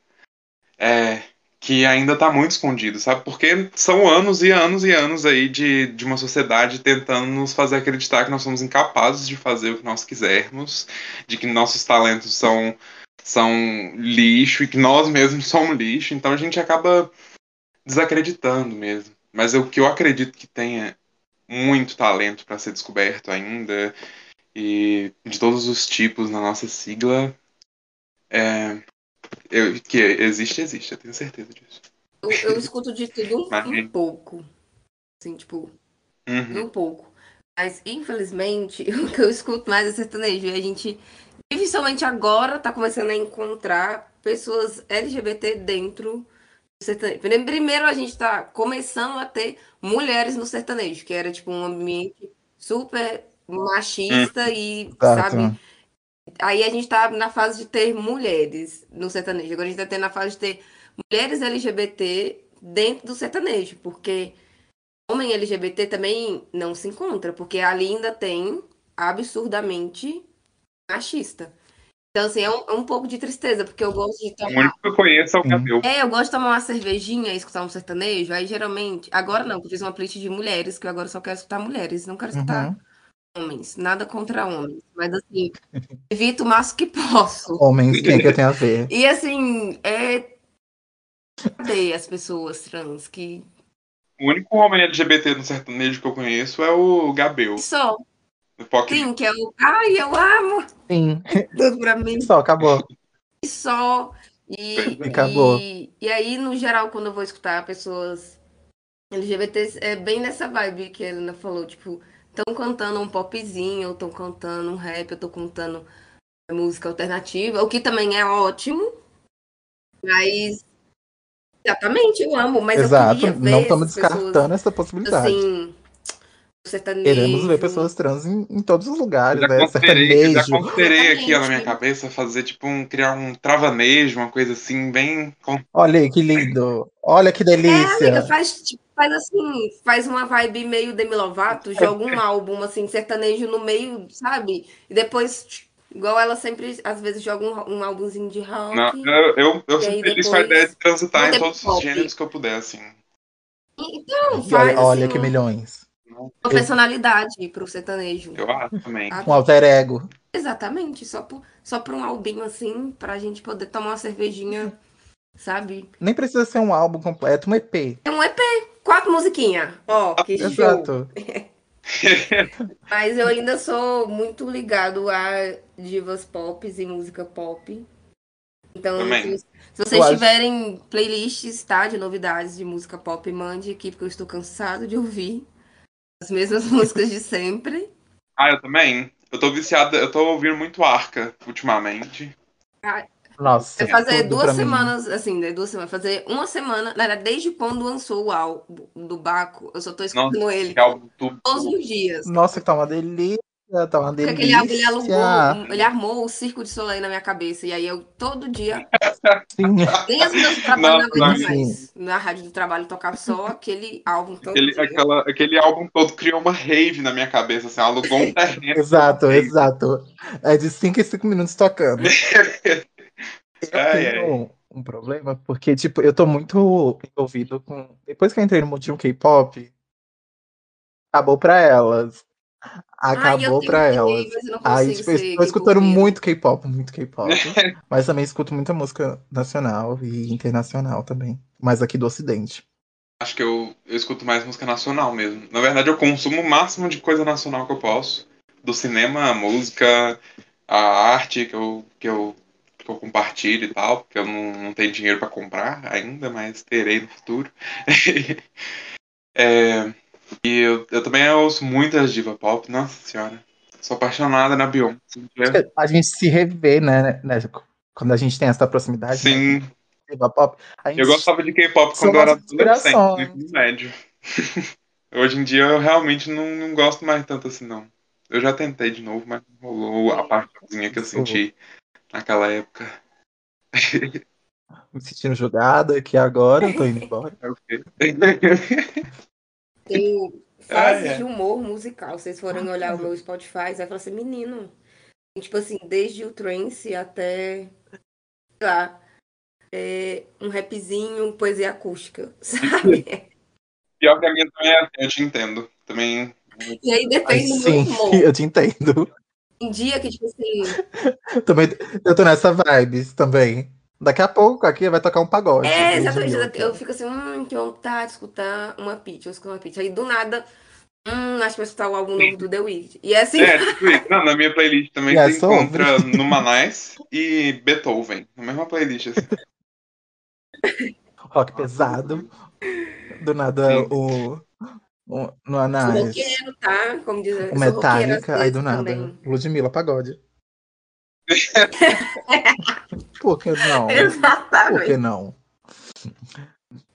é, que ainda tá muito escondido, sabe? Porque são anos e anos e anos aí de, de uma sociedade tentando nos fazer acreditar que nós somos incapazes de fazer o que nós quisermos, de que nossos talentos são... são lixo e que nós mesmos somos lixo, então a gente acaba desacreditando mesmo. Mas o que eu acredito que tenha muito talento para ser descoberto ainda, e de todos os tipos na nossa sigla, é, eu, que existe, existe, eu tenho certeza disso. Eu, eu escuto de tudo um, Mas... um pouco, assim, tipo, uhum. um pouco. Mas, infelizmente, o que eu escuto mais é sertanejo, e a gente... Dificilmente agora tá começando a encontrar pessoas L G B T dentro do sertanejo. Primeiro a gente tá começando a ter mulheres no sertanejo, que era tipo um ambiente super machista e, sabe, aí a gente tá na fase de ter mulheres no sertanejo. Agora a gente tá tendo na fase de ter mulheres L G B T dentro do sertanejo, porque homem L G B T também não se encontra, porque ali ainda tem absurdamente machista. Então, assim, é um, é um pouco de tristeza, porque eu gosto de tomar... O único que eu conheço é o Gabriel. É, eu gosto de tomar uma cervejinha e escutar um sertanejo, aí geralmente... Agora não, porque eu fiz uma playlist de mulheres, que eu agora só quero escutar mulheres, não quero escutar... Uhum. Homens, nada contra homens, mas assim, evito o máximo que posso. Homens, quem que eu tenho a ver? E assim, é... Cadê as pessoas trans que... O único homem L G B T no sertanejo que eu conheço é o Gabriel. Só. Sim, que é o... Ai, eu amo! Sim. Pra mim. Só, acabou. E só. E, e, acabou. E, e aí, no geral, quando eu vou escutar pessoas L G B T, é bem nessa vibe que a Helena falou, tipo... Estão cantando um popzinho, ou estão cantando um rap, eu tô cantando música alternativa, o que também é ótimo, mas exatamente, eu amo, mas exato, eu queria ver não estamos descartando pessoas, essa possibilidade. Assim, sertanejo... Queremos ver pessoas trans em, em todos os lugares, eu já né? Considerei, eu já considerei aqui ó, na minha cabeça fazer tipo um, criar um travanejo, uma coisa assim, bem... Olha aí, que lindo, olha que delícia. É, amiga, faz tipo... Faz assim, faz uma vibe meio Demi Lovato, joga um álbum, assim, sertanejo no meio, sabe? E depois, igual ela sempre, às vezes, joga um, um álbumzinho de rock. Não, eu, eu, eu sempre feliz com a ideia de transitar em todos os gêneros que eu puder, assim. Então, faz assim, olha que milhões. Uma personalidade pro sertanejo. Eu acho também. Um alter ego. Exatamente, só por, só por um albinho, assim, pra gente poder tomar uma cervejinha, sabe? Nem precisa ser um álbum completo, um E P. É um E P. Quatro musiquinhas, ó, que show. Exato. Mas eu ainda sou muito ligado a divas pop e música pop. Então, se, se vocês eu tiverem acho... playlists, tá, de novidades de música pop, mande aqui, porque eu estou cansado de ouvir as mesmas músicas de sempre. Ah, eu também. Eu tô viciada, eu tô ouvindo muito Arca ultimamente. Ah, nossa, é fazer é duas semanas, mim. assim, né, duas semanas, fazer uma semana, né, desde quando lançou o álbum do Baco, eu só tô escutando Nossa, ele do... todos os dias. Nossa, que tá uma delícia, tá uma delícia. Porque aquele álbum, ele alugou, ele armou o Circo de Soleil na minha cabeça, e aí eu todo dia, nem as minhas trabalhos não aguento mais, na rádio do trabalho tocava só aquele álbum todo aquele, aquela, aquele álbum todo criou uma rave na minha cabeça, assim, alugou um terreno. Exato, exato. É de cinco em cinco minutos tocando. Eu ah, tenho é. um, um problema, porque, tipo, eu tô muito envolvido com... Depois que eu entrei no mundinho K-pop, acabou pra elas. Acabou Ai, pra elas. Ver, Aí, tipo, eu tô envolvido. escutando muito K-pop, muito K-pop. Mas também escuto muita música nacional e internacional também. Mas aqui do Ocidente. Acho que eu, eu escuto mais música nacional mesmo. Na verdade, eu consumo o máximo de coisa nacional que eu posso. Do cinema, a música, a arte que eu... Que eu... que eu compartilho e tal, porque eu não, não tenho dinheiro pra comprar ainda, mas terei no futuro. é, e eu, eu também ouço muitas divas pop, nossa senhora. Sou apaixonada na Beyoncé. A gente se revê, né, né, quando a gente tem essa proximidade. Sim. Né, diva pop, a gente... Eu gostava de K-pop quando eu era adolescente, no médio. Hoje em dia eu realmente não, não gosto mais tanto assim, não. Eu já tentei de novo, mas rolou a partezinha que eu senti naquela época. Me sentindo jogada aqui agora, eu tô indo embora. Tem fases ah, é. de humor musical. Vocês forem olhar o meu Spotify, você vai falar assim, menino. Tipo assim, desde o trance até, sei lá, é, um rapzinho, poesia acústica, sabe? Pior que a minha também é assim, eu te entendo. Também... E aí depende Ai, do meu humor. Eu te entendo. Um dia que, tipo assim... também, eu tô nessa vibes também. Daqui a pouco aqui vai tocar um pagode. É, exatamente. Mil, eu fico assim, hum, que vontade de escutar uma pitch, eu escuto uma pitch. Aí, do nada, hum, acho que vai escutar o álbum novo do The Weeknd. E é assim... É, tipo isso. Não, na minha playlist também é, você sobre. encontra Numanais e Beethoven. Na mesma playlist, assim. Rock pesado. Do nada, Sim. o... Um, no Anais. Roqueiro, tá? Como diz, o Metallica, aí do nada. Também. Ludmilla, pagode. Por que não? Exatamente. Por que não?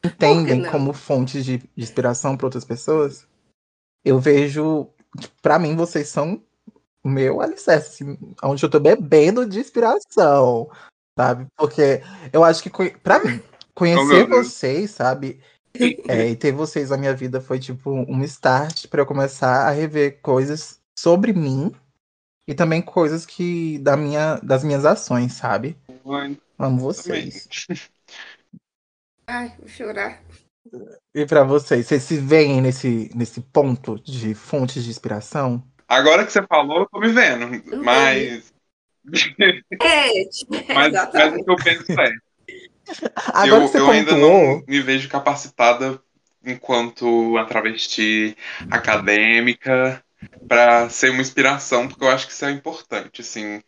Entendem não? como fonte de, de inspiração para outras pessoas? Eu vejo. Para mim, vocês são meu alicerce, assim, onde eu tô bebendo de inspiração, sabe? Porque eu acho que, pra mim, conhecer oh, vocês, sabe? É, e ter vocês na minha vida foi, tipo, um start pra eu começar a rever coisas sobre mim e também coisas que da minha, das minhas ações, sabe? Oi. Amo vocês. Também. Ai, vou chorar. E pra vocês, vocês se veem nesse, nesse ponto de fontes de inspiração? Agora que você falou, eu tô me vendo, uhum. mas... É, tipo, mas, mas o que eu penso é... Agora eu que você eu pontuou... ainda não me vejo capacitada enquanto a travesti acadêmica pra ser uma inspiração, porque eu acho que isso é importante, assim,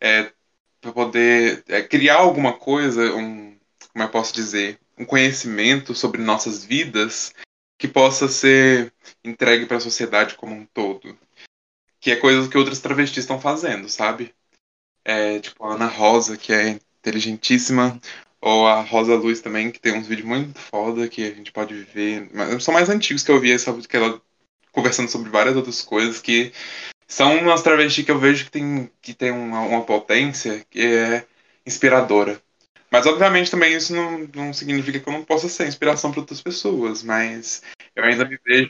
é, pra poder é, criar alguma coisa, um, como eu posso dizer... um conhecimento sobre nossas vidas que possa ser entregue para a sociedade como um todo. Que é coisas que outras travestis estão fazendo, sabe? É, tipo a Ana Rosa, que é inteligentíssima, ou a Rosa Luz também, que tem uns vídeos muito foda que a gente pode ver. Mas são mais antigos que eu vi, sabe? Que ela conversando sobre várias outras coisas que são umas travestis que eu vejo que tem, que tem uma, uma potência que é inspiradora. Mas, obviamente, também isso não, não significa que eu não possa ser inspiração para outras pessoas, mas eu ainda me vejo,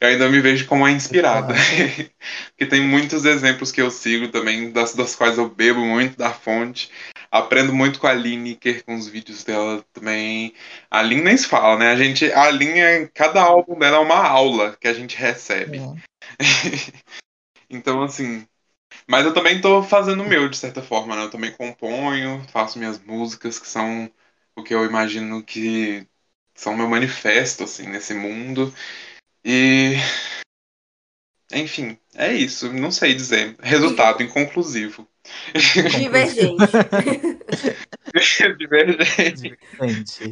eu ainda me vejo como a inspirada. Ah. Porque tem muitos exemplos que eu sigo também, das, das quais eu bebo muito da fonte. Aprendo muito com a Liniker, com os vídeos dela também. A Aline nem se fala, né? A gente, a Aline, cada álbum dela é uma aula que a gente recebe. É. Então, assim... Mas eu também tô fazendo o meu, de certa forma, né? Eu também componho, faço minhas músicas, que são o que eu imagino que são meu manifesto, assim, nesse mundo. E... Enfim, é isso. Não sei dizer. Resultado inconclusivo. Divergente. Divergente. Divergente.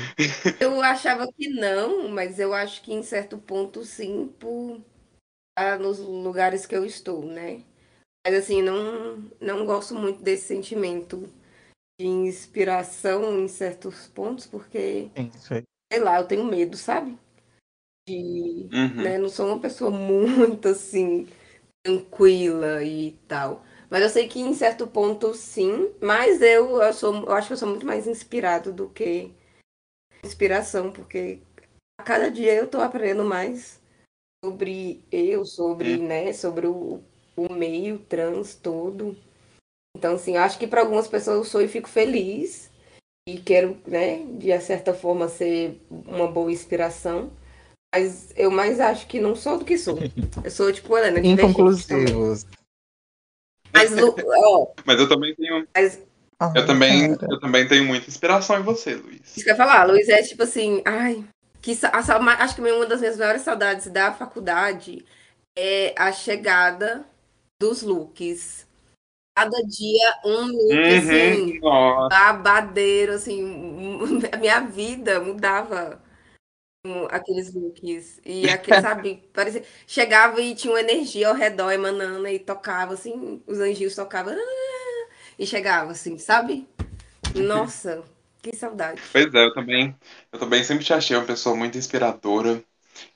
Eu achava que não, mas eu acho que em certo ponto, sim, por... ah, nos lugares que eu estou, né? Mas, assim, não, não gosto muito desse sentimento de inspiração em certos pontos, porque, sim, sim. sei lá, eu tenho medo, sabe? De, uhum. né, não sou uma pessoa muito, assim, tranquila e tal. Mas eu sei que, em certo ponto, sim. Mas eu, eu, sou, eu acho que eu sou muito mais inspirado do que inspiração, porque a cada dia eu tô aprendendo mais sobre eu, sobre, uhum. né, sobre o... o meio trans todo. Então, assim, eu acho que para algumas pessoas eu sou e fico feliz e quero, né, de certa forma ser uma boa inspiração, mas eu mais acho que não sou do que sou. Eu sou, tipo, Helena, inconclusivos. Mas, ó, mas eu também tenho... Mas... Ah, eu, também, eu também tenho muita inspiração em você, Luiz. Isso que eu ia falar, Luiz, é tipo assim, ai... Que a, a, acho que uma das minhas maiores saudades da faculdade é a chegada... dos looks. Cada dia um look, uhum, assim, nossa. Babadeiro, assim, a minha vida mudava com aqueles looks. E aquele, sabe, parecia... Chegava e tinha uma energia ao redor, emanando, e tocava, assim, os anjinhos tocavam, ah, e chegava, assim, sabe? Nossa, que saudade. Pois é, eu também, eu também sempre te achei uma pessoa muito inspiradora.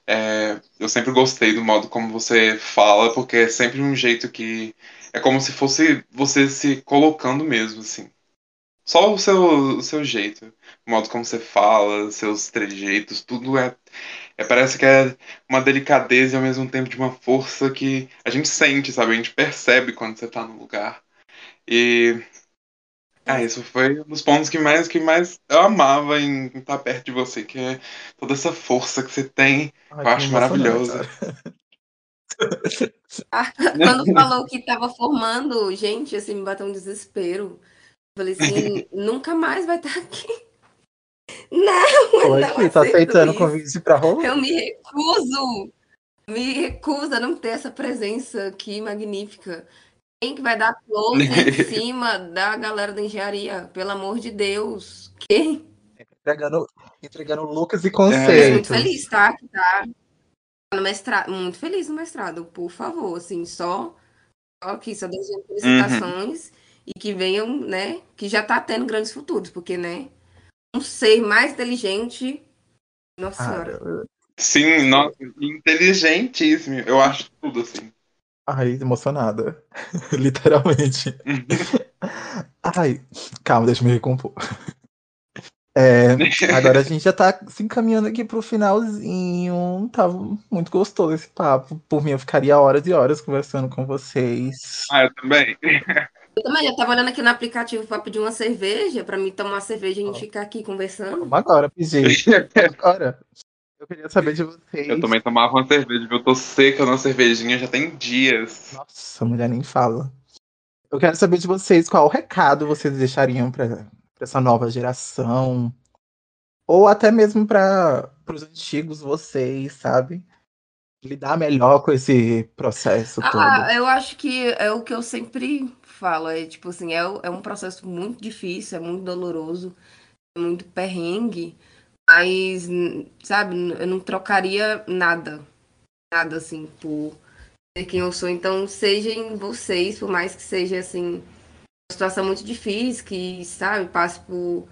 É, eu sempre gostei do modo como você fala, porque é sempre um jeito que é como se fosse você se colocando mesmo, assim. Só o seu, o seu jeito, o modo como você fala, seus trejeitos, tudo é, é... Parece que é uma delicadeza e ao mesmo tempo de uma força que a gente sente, sabe? A gente percebe quando você tá no lugar. E... Ah, isso foi um dos pontos que mais, que mais eu amava em estar perto de você, que é toda essa força que você tem. Ai, eu acho maravilhosa. Ah, quando falou que estava formando, gente, assim, me bateu um desespero. Eu falei assim, nunca mais vai estar aqui. Não, eu não tá aceitando o convite para Roma? Eu me recuso, me recuso a não ter essa presença aqui magnífica. Quem que vai dar close em cima da galera da engenharia? Pelo amor de Deus. Quem? Entregando, entregando Lucas e conceitos. É, muito feliz, tá? Que tá no mestrado. Muito feliz no mestrado, por favor. Assim, só, só aqui, só desejando felicitações. Uhum. E que venham, né? Que já tá tendo grandes futuros, porque, né? Um ser mais inteligente. Nossa ah, Senhora. Sim, nossa, inteligentíssimo. Eu acho tudo, assim. Ai, emocionada. Literalmente. Ai, calma, deixa eu me recompor. É, agora a gente já tá se encaminhando aqui pro finalzinho. Tava muito gostoso esse papo. Por mim, eu ficaria horas e horas conversando com vocês. Ah, eu também. Eu também, eu tava olhando aqui no aplicativo pra pedir uma cerveja, pra mim tomar uma cerveja e a gente ficar aqui conversando. Vamos agora, pedir. Agora. Eu queria saber de vocês. Eu também tomava uma cerveja, eu tô seca na cervejinha, já tem dias. Nossa, a mulher nem fala. Eu quero saber de vocês qual recado vocês deixariam pra essa nova geração, ou até mesmo para os antigos vocês, sabe? Lidar melhor com esse processo ah, todo. Eu acho que é o que eu sempre falo, é tipo assim, é, é um processo muito difícil, é muito doloroso, é muito perrengue, mas, sabe, eu não trocaria nada, nada, assim, por ser quem eu sou. Então, sejam vocês, por mais que seja, assim, situação muito difícil, que, sabe, passa por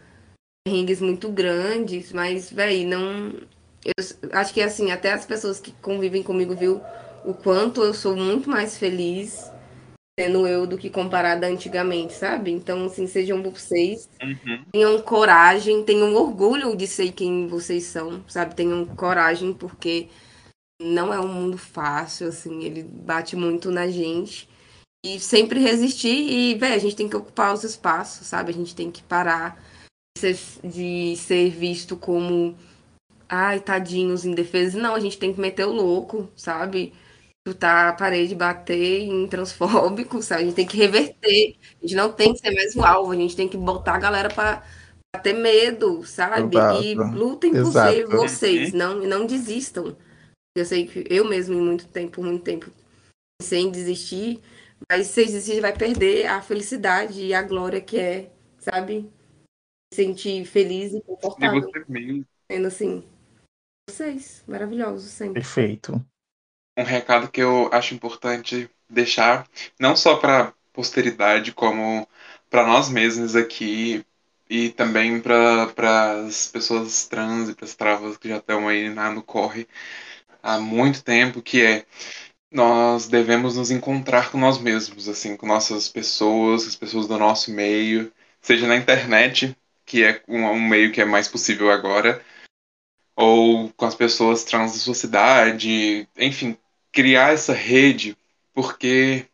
perrengues muito grandes, mas, véi, não... Eu acho que, assim, até as pessoas que convivem comigo viu o quanto eu sou muito mais feliz sendo eu do que comparada antigamente, sabe? Então, assim, sejam vocês, uhum. Tenham coragem, tenham orgulho de ser quem vocês são, sabe? Tenham coragem, porque não é um mundo fácil, assim, ele bate muito na gente. E sempre resistir e, velho, a gente tem que ocupar os espaços, sabe? A gente tem que parar de ser, de ser visto como, ai, tadinhos, indefesos. Não, a gente tem que meter o louco, sabe? Chutar a parede, bater em transfóbico, sabe? A gente tem que reverter. A gente não tem que ser mais um alvo, a gente tem que botar a galera pra, pra ter medo, sabe? Exato. E lutem por ser vocês, não, não desistam. Eu sei que eu mesmo, em muito tempo, por muito tempo, pensei em desistir. Mas se você vai perder a felicidade e a glória que é, sabe? Sentir feliz e confortável. E você mesmo. Sendo assim, vocês, maravilhosos sempre. Perfeito. Um recado que eu acho importante deixar, não só para posteridade, como para nós mesmos aqui, e também para as pessoas trans e para as travas que já estão aí na, no corre há muito tempo, que é... Nós devemos nos encontrar com nós mesmos, assim, com nossas pessoas, as pessoas do nosso meio, seja na internet, que é um, um meio que é mais possível agora, ou com as pessoas trans da sua cidade, enfim, criar essa rede, porque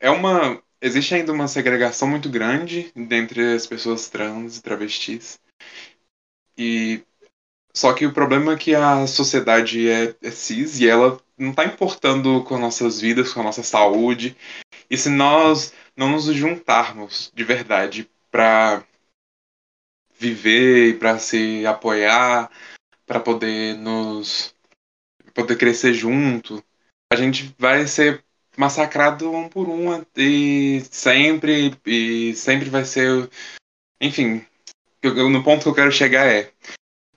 é uma, existe ainda uma segregação muito grande entre as pessoas trans e travestis, e... Só que o problema é que a sociedade é, é cis e ela não está importando com nossas vidas, com a nossa saúde. E se nós não nos juntarmos de verdade para viver, para se apoiar, para poder nos poder crescer junto, a gente vai ser massacrado um por um e sempre e sempre vai ser, enfim, no ponto que eu quero chegar é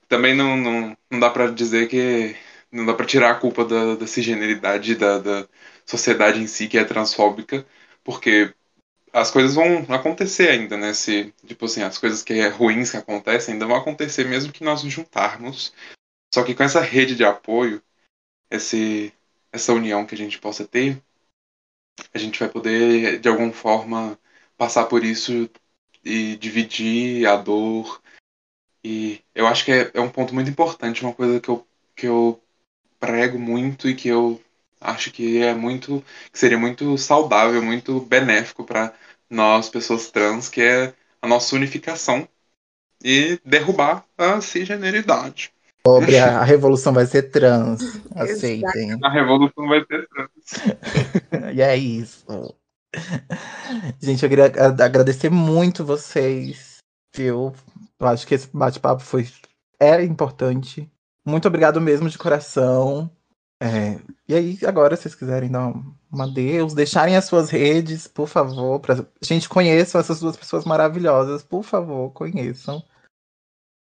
também não, não, não dá pra dizer que... Não dá pra tirar a culpa da, da cisgeneridade, da, da sociedade em si, que é transfóbica, porque as coisas vão acontecer ainda, né? Se, tipo assim, as coisas que é ruins que acontecem ainda vão acontecer mesmo que nós nos juntarmos. Só que com essa rede de apoio, esse, essa união que a gente possa ter, a gente vai poder, de alguma forma, passar por isso e dividir a dor... E eu acho que é, é um ponto muito importante, uma coisa que eu, que eu prego muito e que eu acho que é muito, que seria muito saudável, muito benéfico para nós, pessoas trans, que é a nossa unificação e derrubar a cisgeneridade. Pobre, a revolução vai ser trans, aceitem. A revolução vai ser trans. E é isso. Gente, eu queria agradecer muito vocês, viu? Eu acho que esse bate-papo foi, é importante. Muito obrigado mesmo, de coração. É, e aí, agora, se vocês quiserem dar um adeus, deixarem as suas redes, por favor. Pra, gente, conheçam essas duas pessoas maravilhosas. Por favor, conheçam.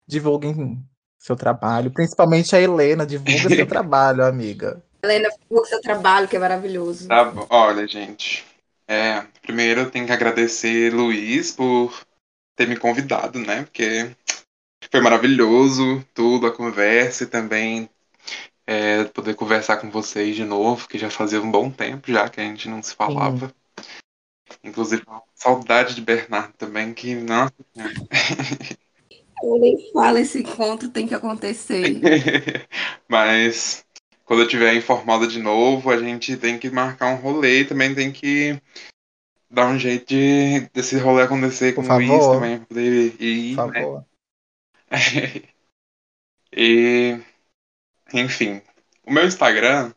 Divulguem seu trabalho. Principalmente a Helena, divulga seu trabalho, amiga. Helena, divulga seu trabalho, que é maravilhoso. Tá bom. Olha, gente. É, primeiro, eu tenho que agradecer Luiz por... ter me convidado, né, porque foi maravilhoso tudo, a conversa e também é, poder conversar com vocês de novo, que já fazia um bom tempo já que a gente não se falava. Sim. Inclusive, saudade de Bernardo também, que nossa. Eu nem falo, esse encontro tem que acontecer. Mas quando eu estiver informada de novo, a gente tem que marcar um rolê e também tem que dar um jeito de desse rolê acontecer com o Luiz também. Poder ir, por favor. Né? E, enfim, o meu Instagram,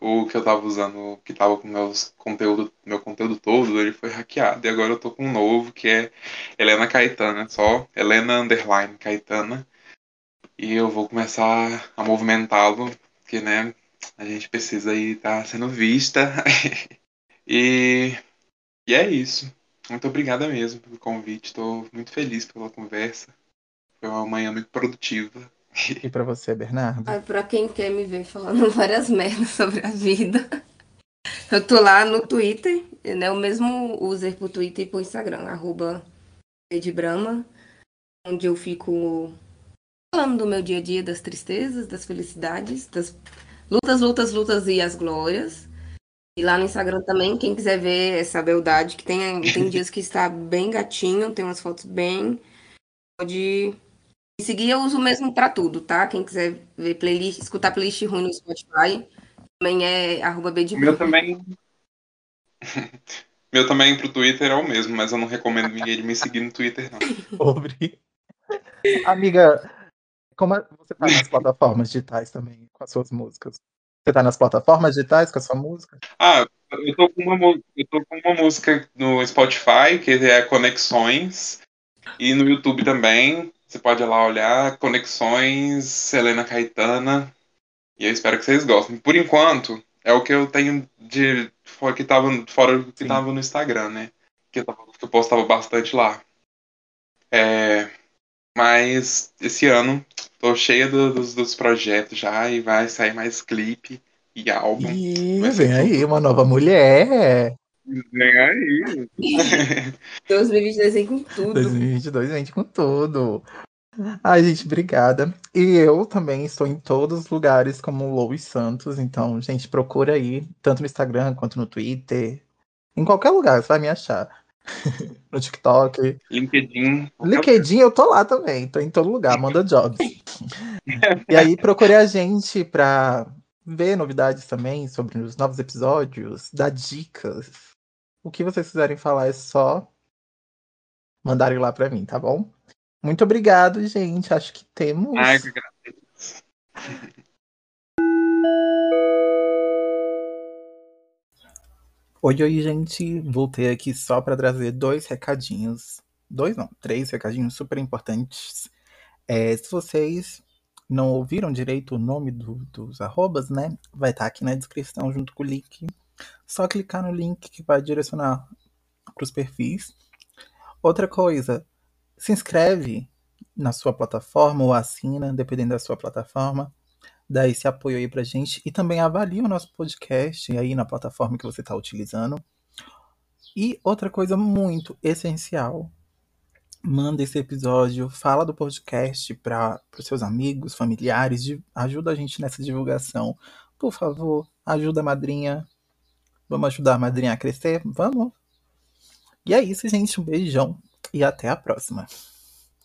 o que eu tava usando, que tava com meus conteúdo, meu conteúdo todo, ele foi hackeado. E agora eu tô com um novo, que é Helena Caetana, só Helena Underline Caetana. E eu vou começar a movimentá-lo, porque, né, a gente precisa aí tá sendo vista. e, e é isso. Muito obrigada mesmo pelo convite. Tô muito feliz pela conversa. Foi uma manhã muito produtiva. E pra você, Bernardo? Ah, pra quem quer me ver falando várias merdas sobre a vida, eu tô lá no Twitter, né? O mesmo user pro Twitter e pro Instagram, arroba Edbrama, onde eu fico falando do meu dia a dia, das tristezas, das felicidades, das lutas, lutas, lutas e as glórias. E lá no Instagram também, quem quiser ver essa beldade, que tem, tem dias que está bem gatinho, tem umas fotos bem... Pode... Em seguir, eu uso mesmo pra tudo, tá? Quem quiser ver playlist, escutar playlist ruim no Spotify, também é arroba B D B. Meu também. Meu também pro Twitter é o mesmo, mas eu não recomendo ninguém me seguir no Twitter, não. Pobre. Amiga, como você tá nas plataformas digitais também, com as suas músicas? Você tá nas plataformas digitais com a sua música? Ah, eu tô com uma, eu tô com uma música no Spotify, que é Conexões, e no YouTube também. Você pode ir lá olhar, Conexões, Helena Caetana, e eu espero que vocês gostem. Por enquanto, é o que eu tenho de fora que tava, fora do que tava no Instagram, né? Que eu, tava, que eu postava bastante lá. É, mas esse ano tô cheia do, dos, dos projetos já, e vai sair mais clipe e álbum. Ih, vem aí, uma nova mulher! Vem aí. dois mil e vinte e dois vem com tudo. dois mil e vinte e dois vem com tudo. Ai, gente, obrigada. E eu também estou em todos os lugares como Louis Santos. Então, gente, procura aí, tanto no Instagram quanto no Twitter. Em qualquer lugar, você vai me achar. No TikTok. LinkedIn. LinkedIn, eu tô lá também. Tô em todo lugar, manda jobs. E aí, procure a gente pra ver novidades também sobre os novos episódios, dar dicas. O que vocês quiserem falar é só mandarem lá pra mim, tá bom? Muito obrigado, gente. Acho que temos... Ai, que graças. Oi, oi, gente. Voltei aqui só pra trazer dois recadinhos. Dois não, três recadinhos super importantes. É, se vocês não ouviram direito o nome do, dos arrobas, né? Vai estar aqui na descrição junto com o link. Só clicar no link que vai direcionar para os perfis. Outra coisa, se inscreve na sua plataforma ou assina, dependendo da sua plataforma. Dá esse apoio aí pra gente. E também avalia o nosso podcast aí na plataforma que você está utilizando. E outra coisa muito essencial, manda esse episódio, fala do podcast para os seus amigos, familiares, de, ajuda a gente nessa divulgação. Por favor, ajuda a madrinha. Vamos ajudar a madrinha a crescer? Vamos! E é isso, gente. Um beijão e até a próxima.